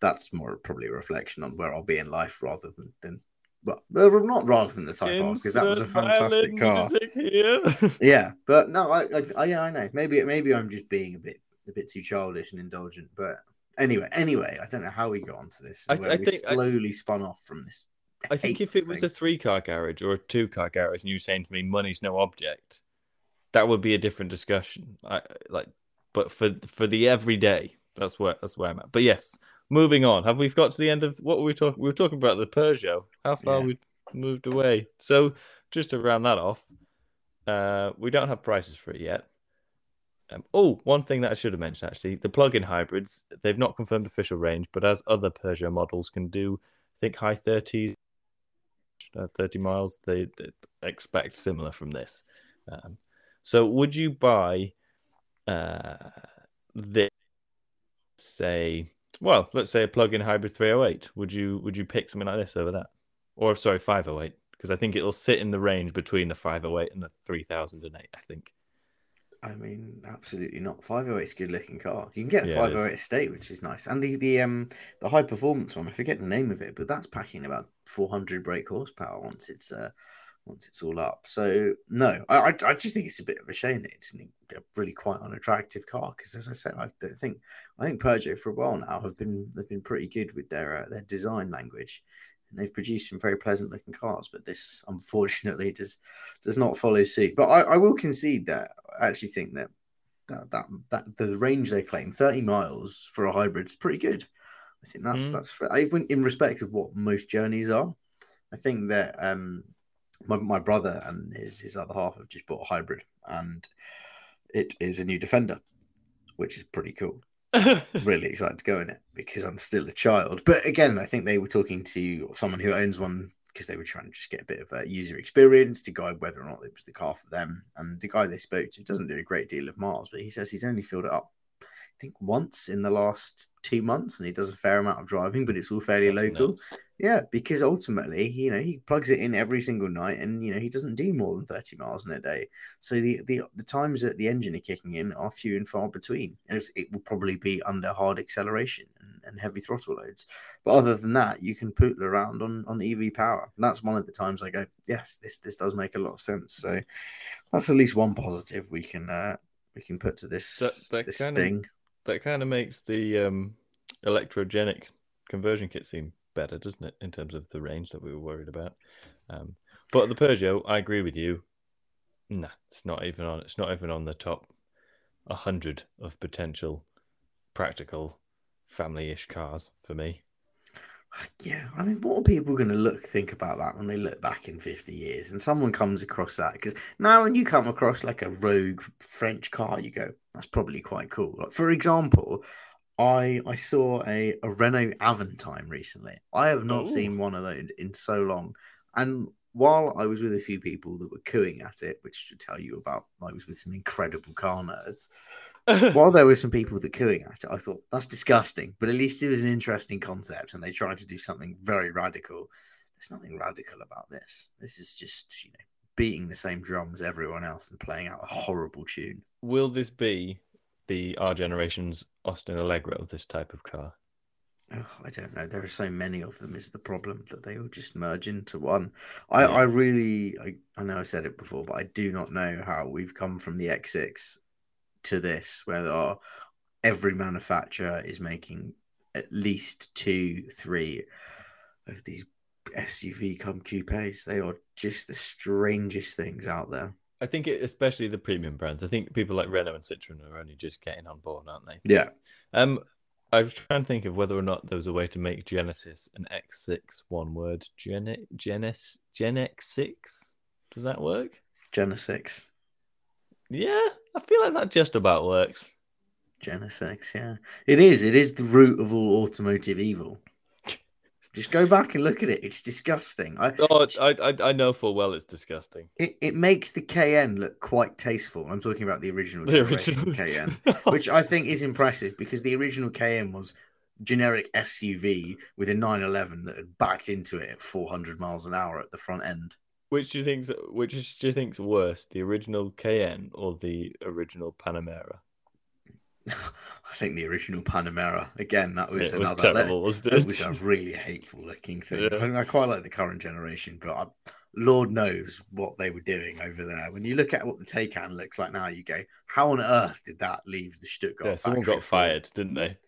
That's more probably a reflection on where I'll be in life rather than well, not rather than the Type R, because that was a fantastic car. Yeah, but no, I know. Maybe I'm just being a bit too childish and indulgent. But anyway, I don't know how we got onto this. I think we slowly spun off from this. I think if it was a 3-car garage or a 2-car garage, and you were saying to me, "Money's no object," that would be a different discussion. But for the everyday, that's where I'm at. But yes. Moving on, have we got to the end of what we talking? We were talking about the Peugeot. How far we've moved away. So just to round that off, we don't have prices for it yet. One thing that I should have mentioned actually: the plug-in hybrids. They've not confirmed official range, but as other Peugeot models can do, I think high 30s, 30 miles. They expect similar from this. So would you buy this? Say. Well, let's say a plug-in hybrid 308. Would you pick something like this over that? Or, sorry, 508, because I think it'll sit in the range between the 508 and the 3008, I think. I mean, absolutely not. 508's a good-looking car. You can get a 508 estate, which is nice. And the high-performance one, I forget the name of it, but that's packing about 400 brake horsepower once it's all up. So, no, I just think it's a bit of a shame that it's a really quite unattractive car, because, as I said, I think Peugeot for a while now have been pretty good with their design language, and they've produced some very pleasant looking cars, but this unfortunately does not follow suit. But I will concede that I actually think that the range they claim, 30 miles for a hybrid, is pretty good. I think that's fair, even in respect of what most journeys are. I think that my brother and his other half have just bought a hybrid, and it is a new Defender, which is pretty cool. Really excited to go in it because I'm still a child. But again, I think they were talking to someone who owns one because they were trying to just get a bit of a user experience to guide whether or not it was the car for them. And the guy they spoke to doesn't do a great deal of miles, but he says he's only filled it up, I think, once in the last 2 months, and he does a fair amount of driving, but it's all fairly local. Nuts. Yeah, because ultimately, he plugs it in every single night, and he doesn't do more than 30 miles in a day. So the times that the engine are kicking in are few and far between. It will probably be under hard acceleration and heavy throttle loads. But other than that, you can poodle around on EV power. And that's one of the times I go, yes, this does make a lot of sense. So that's at least one positive we can put to this thing. That kind of makes the electrogenic conversion kit seem better, doesn't it, in terms of the range that we were worried about? But the Peugeot, I agree with you. Nah, it's not even on the top 100 of potential practical family-ish cars for me. Yeah, I mean, what are people going to think about that when they look back in 50 years and someone comes across that? Because now when you come across like a rogue French car, you go, that's probably quite cool. Like, for example, I saw a Renault Aventime recently. I have not seen one of those in so long. And while I was with a few people that were cooing at it, which to tell you about, I was with some incredible car nerds. While there were some people that cooing at it, I thought, that's disgusting. But at least it was an interesting concept, and they tried to do something very radical. There's nothing radical about this. This is just, you know, beating the same drum as everyone else and playing out a horrible tune. Will this be the our generation's Austin Allegro, this type of car? Oh, I don't know. There are so many of them is the problem, that they all just merge into one. I know I said it before, but I do not know how we've come from the X6 to this, where there are, every manufacturer is making at least 2-3 of these SUV cum coupes. They are just the strangest things out there. I think especially the premium brands. I think people like Renault and Citroën are only just getting on board, aren't they? Yeah. I was trying to think of whether or not there was a way to make Genesis and X6 one word. Gen X6? Does that work? Genesis. Yeah, I feel like that just about works. Genesis, yeah. It is. It is the root of all automotive evil. Just go back and look at it. It's disgusting. I know full well it's disgusting. It makes the Cayenne look quite tasteful. I'm talking about the original Cayenne, which I think is impressive, because the original Cayenne was generic SUV with a 911 that had backed into it at 400 miles an hour at the front end. Which do you think's worse, the original Cayenne or the original Panamera? I think the original Panamera. Again, that was another. Terrible, wasn't it? It was a really hateful looking thing. Yeah. I mean, I quite like the current generation, but Lord knows what they were doing over there. When you look at what the Taycan looks like now, you go, "How on earth did that leave the Stuttgart?" Yeah, someone got fired, didn't they?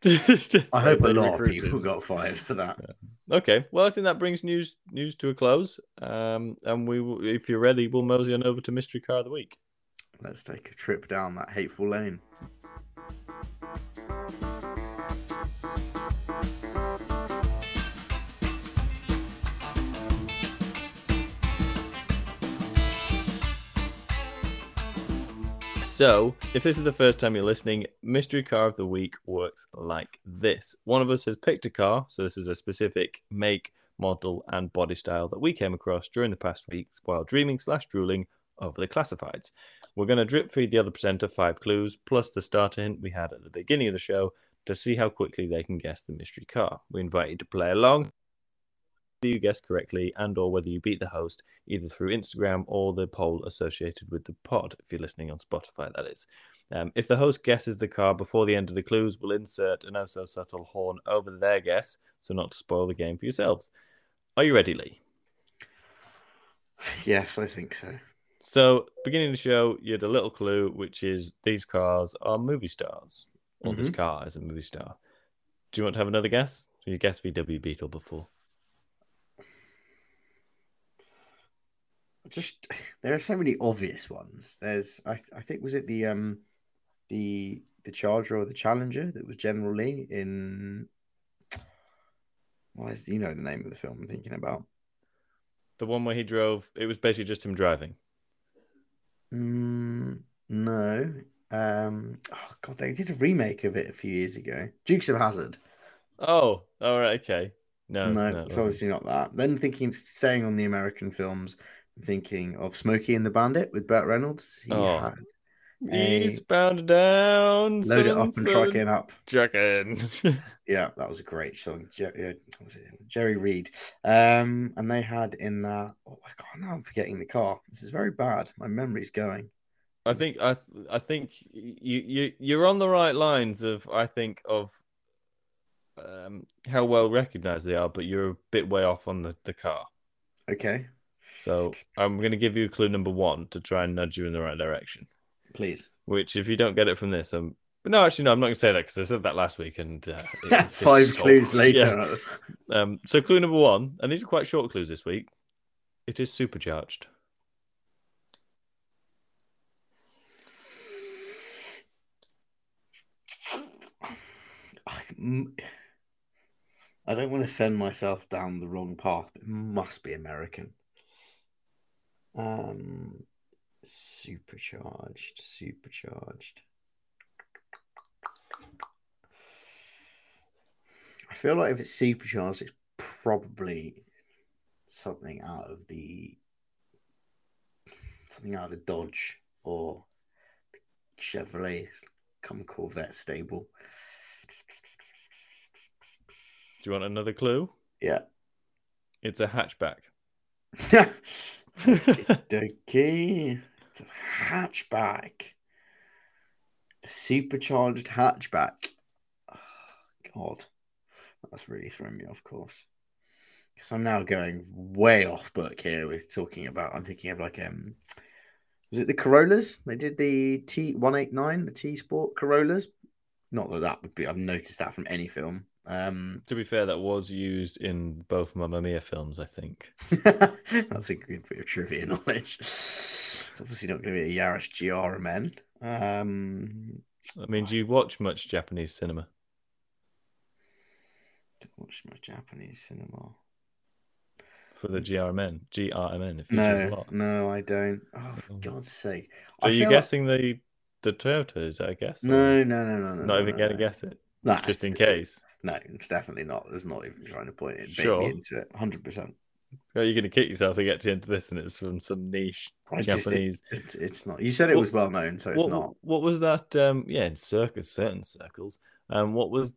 I hope a lot of people got fired for that. Yeah. Okay, well, I think that brings news to a close. And if you're ready, we'll mosey on over to Mystery Car of the Week. Let's take a trip down that hateful lane. So, if this is the first time you're listening, Mystery Car of the Week works like this. One of us has picked a car, so this is a specific make, model, and body style that we came across during the past weeks while dreaming/drooling over the classifieds. We're going to drip feed the other presenter 5 clues, plus the starter hint we had at the beginning of the show, to see how quickly they can guess the mystery car. We invite you to play along, whether you guess correctly and or whether you beat the host, either through Instagram or the poll associated with the pod, if you're listening on Spotify, that is. If the host guesses the car before the end of the clues, we'll insert an oh-so-subtle horn over their guess, so not to spoil the game for yourselves. Are you ready, Lee? Yes, I think so. So, beginning of the show, you had a little clue, which is these cars are movie stars. Or this car is a movie star. Do you want to have another guess? Or you guessed VW Beetle before? Just, there are so many obvious ones. There's, I think, was it the Charger or the Challenger that was General Lee in... you know the name of the film I'm thinking about? The one where he drove, it was basically just him driving. No. They did a remake of it a few years ago. Dukes of Hazzard. Oh, all right, okay. No, it's obviously not that. Then staying on the American films, I'm thinking of Smokey and the Bandit with Burt Reynolds. Eastbound down. Load it up and trucking up. Yeah, that was a great song. Jerry Reed. And they had in that. Oh my God, now I'm forgetting the car. This is very bad. My memory's going. I think you're on the right lines of. I think of how well recognised they are, but you're a bit way off on the car. Okay. So I'm going to give you clue number 1 to try and nudge you in the right direction. Please. Which, if you don't get it from this, but no, actually, no, I'm not going to say that because I said that last week, and it's 5 clues later. Yeah. So, clue number 1, and these are quite short clues this week. It is supercharged. I don't want to send myself down the wrong path. It must be American. Supercharged. I feel like if it's supercharged, it's probably something out of the Dodge or the Chevrolet Corvette stable. Do you want another clue? Yeah. It's a hatchback. Dokey. It's a hatchback. A supercharged hatchback. Oh, God. That's really thrown me off course. Because I'm now going way off book here with talking about, I'm thinking of like, was it the Corollas? They did the T189, the T-Sport Corollas. Not that that would be, I've noticed that from any film. To be fair, that was used in both Mamma Mia films, I think. That's a good bit of trivia knowledge. It's obviously not going to be a Yaris GRMN. I mean, do you watch much Japanese cinema? Don't watch much Japanese cinema. For the GRMN. If you no, I don't. Oh, for God's sake! So you're guessing like the Toyotas, I guess. No. Not even gonna guess it. No, just in case. No, it's definitely not. There's not even trying to point it. Sure. Me into it, 100%. Well, you're gonna kick yourself if you get to the end of this, and it's from some niche Japanese. It's not. You said it was well known, so it's not. What was that? Yeah, in certain circles. What was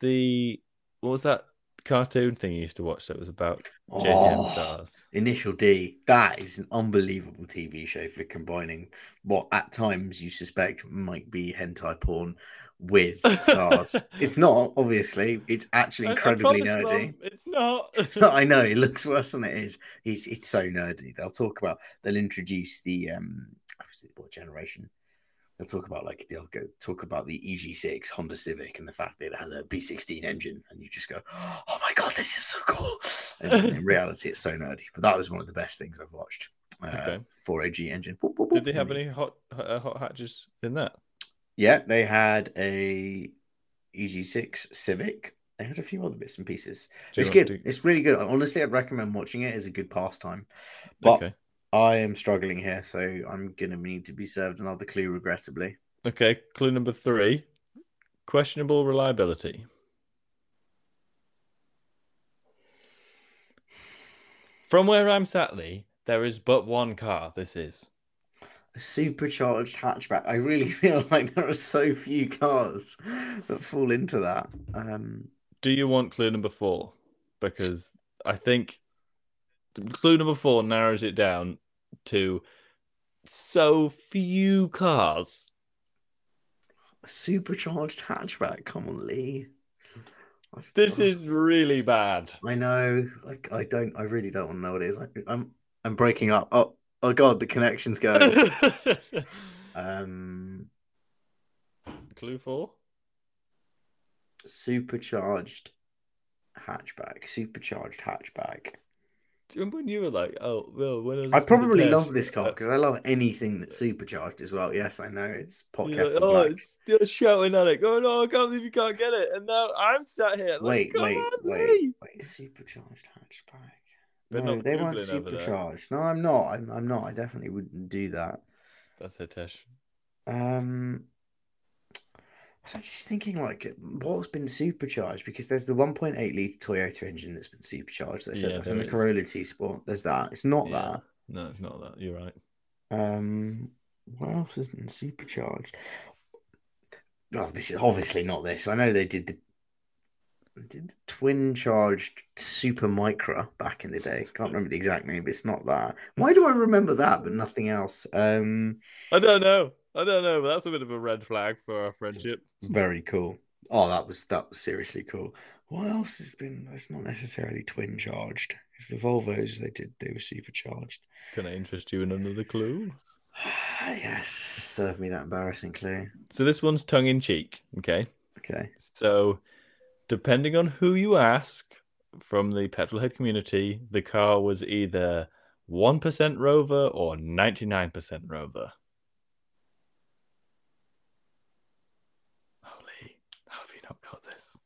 that cartoon thing you used to watch that was about JJM cars? Initial D. That is an unbelievable TV show for combining what at times you suspect might be hentai porn with cars. It's not, obviously. It's actually incredibly nerdy. Mom, it's not. I know, it looks worse than it is. It's so nerdy. They'll introduce the what generation? They'll talk about the EG6 Honda Civic and the fact that it has a B16 engine, and you just go, "Oh my God, this is so cool!" And in reality, it's so nerdy. But that was one of the best things I've watched. 4AG engine. Did they have any hot hatches in that? Yeah, they had a EG6 Civic. They had a few other bits and pieces. It's good. It's really good. Honestly, I'd recommend watching it. It's a good pastime. But okay. I am struggling here, so I'm going to need to be served another clue, regrettably. Okay, clue number 3. Questionable reliability. From where I'm sat, Lee, there is but one car this is. A supercharged hatchback. I really feel like there are so few cars that fall into that. Do you want clue number 4? Because I think clue number 4 narrows it down to so few cars. A supercharged hatchback. Come on, Lee. This is really bad. I know. I really don't want to know what it is. I'm breaking up. Oh God, the connection's going. Clue 4. Supercharged hatchback. Do you remember when you were like, oh, well, when I probably love this car because I love anything that's supercharged as well. Yes, I know. It's podcast. Like, it's still shouting at it. Going, oh, I can't believe you can't get it. And now I'm sat here. Like, wait. Supercharged hatchback. No, they weren't supercharged. No, I'm not. I definitely wouldn't do that. That's Hitesh. So I'm just thinking, like, what's been supercharged? Because there's the 1.8 litre Toyota engine that's been supercharged. They said that's in the Corolla T-Sport. There's that. It's not that. No, it's not that. You're right. What else has been supercharged? Oh, this is obviously not this. I know they did the twin-charged Super Micra back in the day. Can't remember the exact name, but it's not that. Why do I remember that but nothing else? I don't know, but that's a bit of a red flag for our friendship. Very cool. Oh, that was seriously cool. What else has been? It's not necessarily twin charged. It's the Volvos they were supercharged. Can I interest you in another clue? Yes, serve me that embarrassing clue. So this one's tongue in cheek. Okay. So depending on who you ask from the petrolhead community, the car was either 1% Rover or 99% Rover. Oh, Lee, how have you not got this?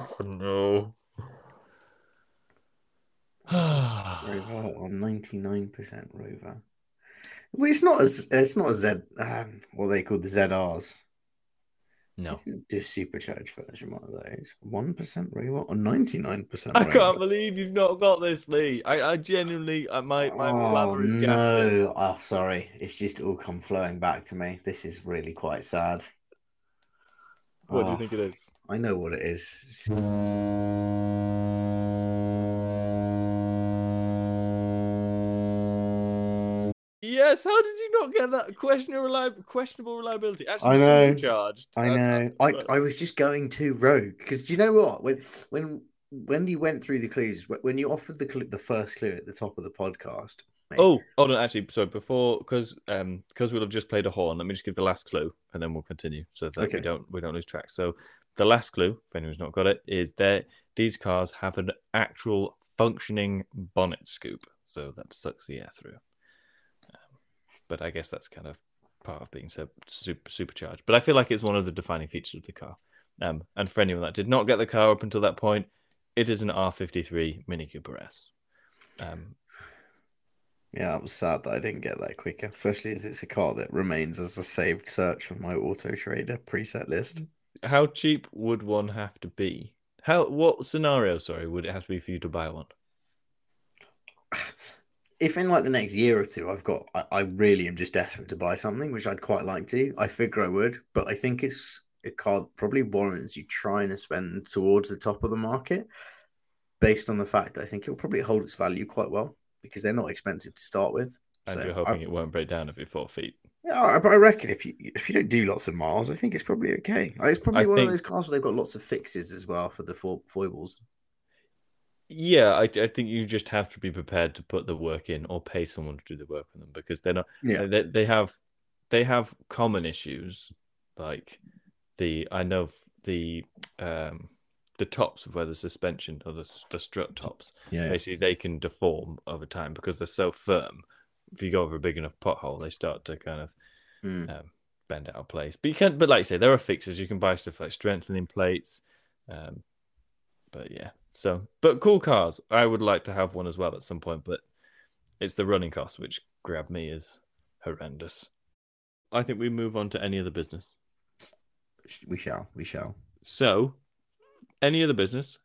Oh, no. Rover on 99% Rover. Well, it's not a Z. What they call the ZRs. No, do a supercharged version one of those. 1% Rover or 99%. I can't believe you've not got this, Lee. I genuinely, my bladder is gassed. Oh, sorry, it's just all come flowing back to me. This is really quite sad. What do you think it is? I know what it is. Yes, how did you not get that questionable reliability? Actually, I know. Supercharged. I know. I was just going too rogue because do you know what? When you went through the clues, when you offered the first clue at the top of the podcast. Mate. Oh no, actually, so before because we'll have just played a horn. Let me just give the last clue and then we'll continue so that we don't lose track. So the last clue, if anyone's not got it, is that these cars have an actual functioning bonnet scoop, so that sucks the air through. But I guess that's kind of part of being supercharged. But I feel like it's one of the defining features of the car. And for anyone that did not get the car up until that point, it is an R53 Mini Cooper S. Yeah, it was sad that I didn't get that quicker, especially as it's a car that remains as a saved search on my Auto Trader preset list. How cheap would one have to be? What scenario, sorry, would it have to be for you to buy one? If in like the next year or two, I really am just desperate to buy something, which I'd quite like to. I figure I would, but I think it's a car that probably warrants you trying to spend towards the top of the market, based on the fact that I think it will probably hold its value quite well because they're not expensive to start with. And so you're hoping it won't break down every 4 feet. Yeah, but I reckon if you don't do lots of miles, I think it's probably okay. It's probably one of those cars where they've got lots of fixes as well for the foibles. Yeah, I think you just have to be prepared to put the work in or pay someone to do the work for them because they're not. Yeah. They have common issues like the tops of where the suspension or the strut tops. Yeah, basically they can deform over time because they're so firm. If you go over a big enough pothole, they start to kind of bend out of place. But you can, but like I say, there are fixes. You can buy stuff like strengthening plates. But yeah. So, but cool cars. I would like to have one as well at some point, but it's the running cost which grabbed me as horrendous. I think we move on to any other business. We shall. So, any other business.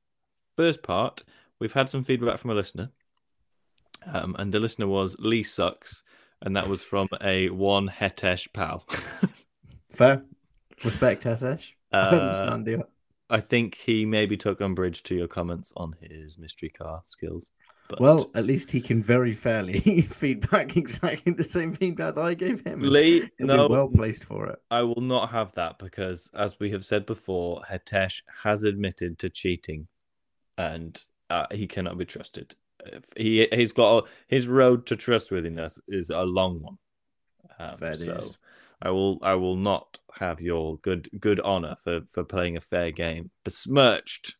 First part, we've had some feedback from a listener, and the listener was Lee sucks, and that was from a one Hetesh pal. Fair, respect Hetesh. I understand you. I think he maybe took umbrage to your comments on his mystery car skills. But... Well, at least he can very fairly feedback exactly the same feedback that I gave him. Lee, no, well placed for it. I will not have that because, as we have said before, Hitesh has admitted to cheating, and he cannot be trusted. He's got his road to trustworthiness is a long one. Fair. I will not have your good honor for playing a fair game besmirched.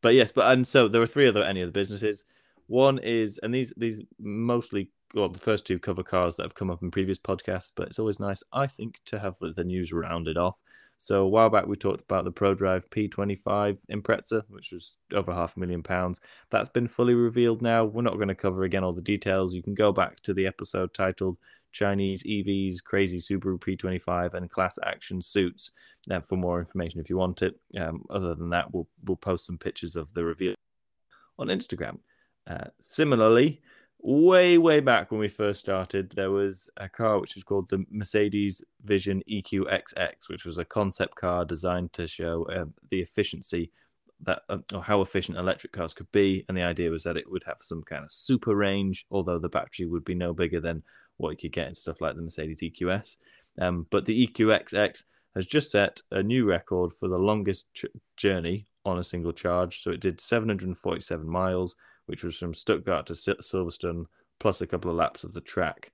But yes, and so there are three other businesses. One is, and these mostly, well, the first two cover cars that have come up in previous podcasts, but it's always nice, I think, to have the news rounded off. So a while back, we talked about the ProDrive P25 Impreza, which was over £500,000. That's been fully revealed now. We're not going to cover again all the details. You can go back to the episode titled Chinese EVs, Crazy Subaru P25, and Class Action Suits for more information if you want it. Other than that, we'll post some pictures of the reveal on Instagram. Similarly, way back when we first started, there was a car which was called the Mercedes Vision EQXX, which was a concept car designed to show the efficiency or how efficient electric cars could be. And the idea was that it would have some kind of super range, although the battery would be no bigger than what you could get in stuff like the Mercedes EQS. But the EQXX has just set a new record for the longest journey on a single charge. So it did 747 miles, which was from Stuttgart to Silverstone, plus a couple of laps of the track.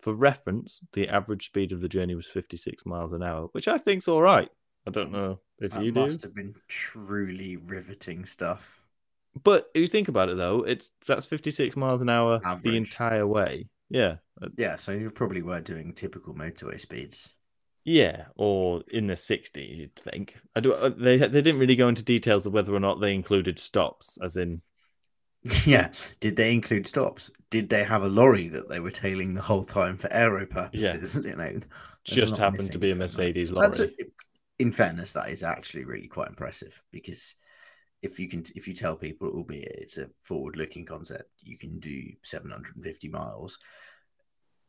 For reference, the average speed of the journey was 56 miles an hour, which I think's all right. I don't know if you do. That must have been truly riveting stuff. But if you think about it, though, that's 56 miles an hour average. The entire way. Yeah. Yeah, so you probably were doing typical motorway speeds. Yeah, or in the 60s, you'd think. They didn't really go into details of whether or not they included stops, as in Yeah. Did they include stops? Did they have a lorry that they were tailing the whole time for aero purposes? Yeah. You know, just happened to be a Mercedes lorry. In fairness, that is actually really quite impressive, because if you tell people, albeit it's a forward-looking concept, you can do 750 miles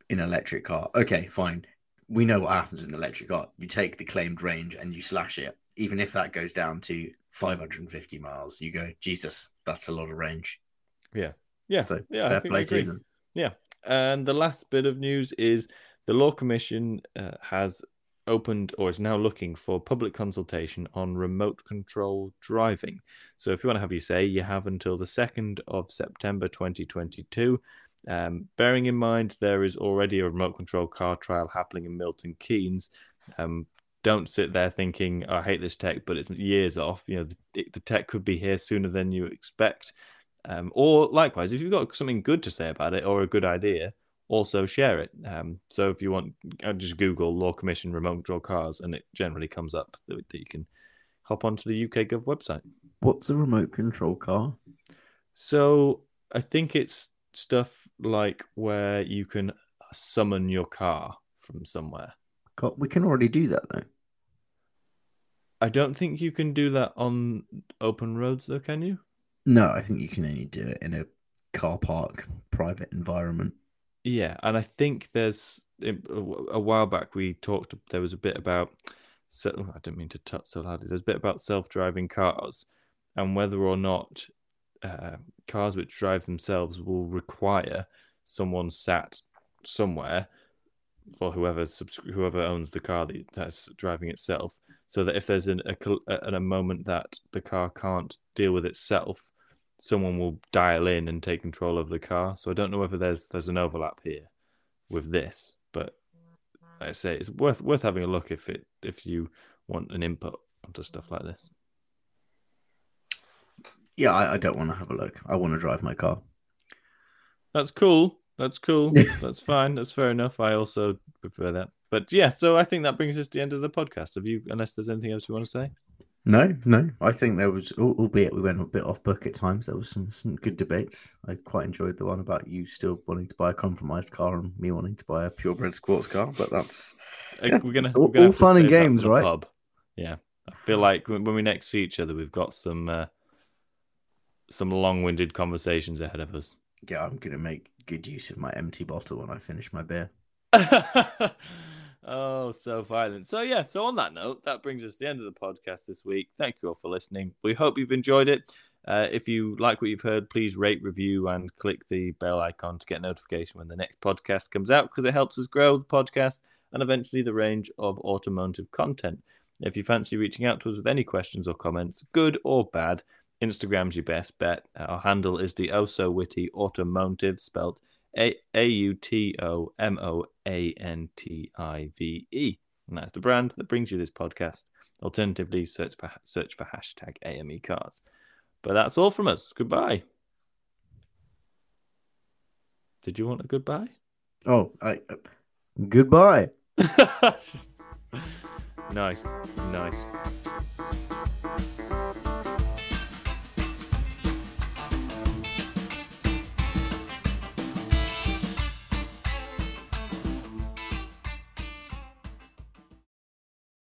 in an electric car. Okay, fine. We know what happens in an electric car. You take the claimed range and you slash it. Even if that goes down to 550 miles, you go, Jesus, that's a lot of range. Yeah. Yeah. So yeah, fair play to them. Yeah. And the last bit of news is the Law Commission has opened, or is now looking for, public consultation on remote control driving. So if you want to have your say, you have until the 2nd of September 2022. Bearing in mind there is already a remote control car trial happening in Milton Keynes. Don't sit there thinking, oh, I hate this tech, but it's years off. You know, the tech could be here sooner than you expect. Or likewise, if you've got something good to say about it or a good idea, also share it. So if you want, just Google Law Commission remote control cars, and it generally comes up that you can hop onto the UK Gov website. What's a remote control car? So I think it's stuff like where you can summon your car from somewhere. God, we can already do that, though. I don't think you can do that on open roads, though, can you? No, I think you can only do it in a car park, private environment. Yeah, and I think there's... A while back, we talked... There was a bit about... I didn't mean to tut so loudly. There's a bit about self-driving cars and whether or not cars which drive themselves will require someone sat somewhere for whoever owns the car that's driving itself, so that if there's a moment that the car can't deal with itself, someone will dial in and take control of the car. So I don't know whether there's an overlap here with this, but like I say, it's worth having a look if you want an input onto stuff like this. Yeah, I don't want to have a look. I want to drive my car. That's cool. That's fine. That's fair enough. I also prefer that. But yeah, so I think that brings us to the end of the podcast. Unless there's anything else you want to say? No. I think there was, albeit we went a bit off book at times, there was some good debates. I quite enjoyed the one about you still wanting to buy a compromised car and me wanting to buy a purebred sports car. But that's we're gonna all fun and games, right? Pub. Yeah, I feel like when we next see each other, we've got some long-winded conversations ahead of us. Yeah, I'm going to make good use of my empty bottle when I finish my beer. Oh, so violent. So yeah, so on that note, that brings us to the end of the podcast this week. Thank you all for listening. We hope you've enjoyed it. If you like what you've heard, please rate, review, and click the bell icon to get notification when the next podcast comes out, because it helps us grow the podcast and eventually the range of automotive content. If you fancy reaching out to us with any questions or comments, good or bad, Instagram's your best bet. Our handle is the oh-so-witty automotive, spelled AUTOMOANTIVE. And that's the brand that brings you this podcast. Alternatively, search for hashtag AME cars. But that's all from us. Goodbye. Did you want a goodbye? Oh, goodbye. Nice.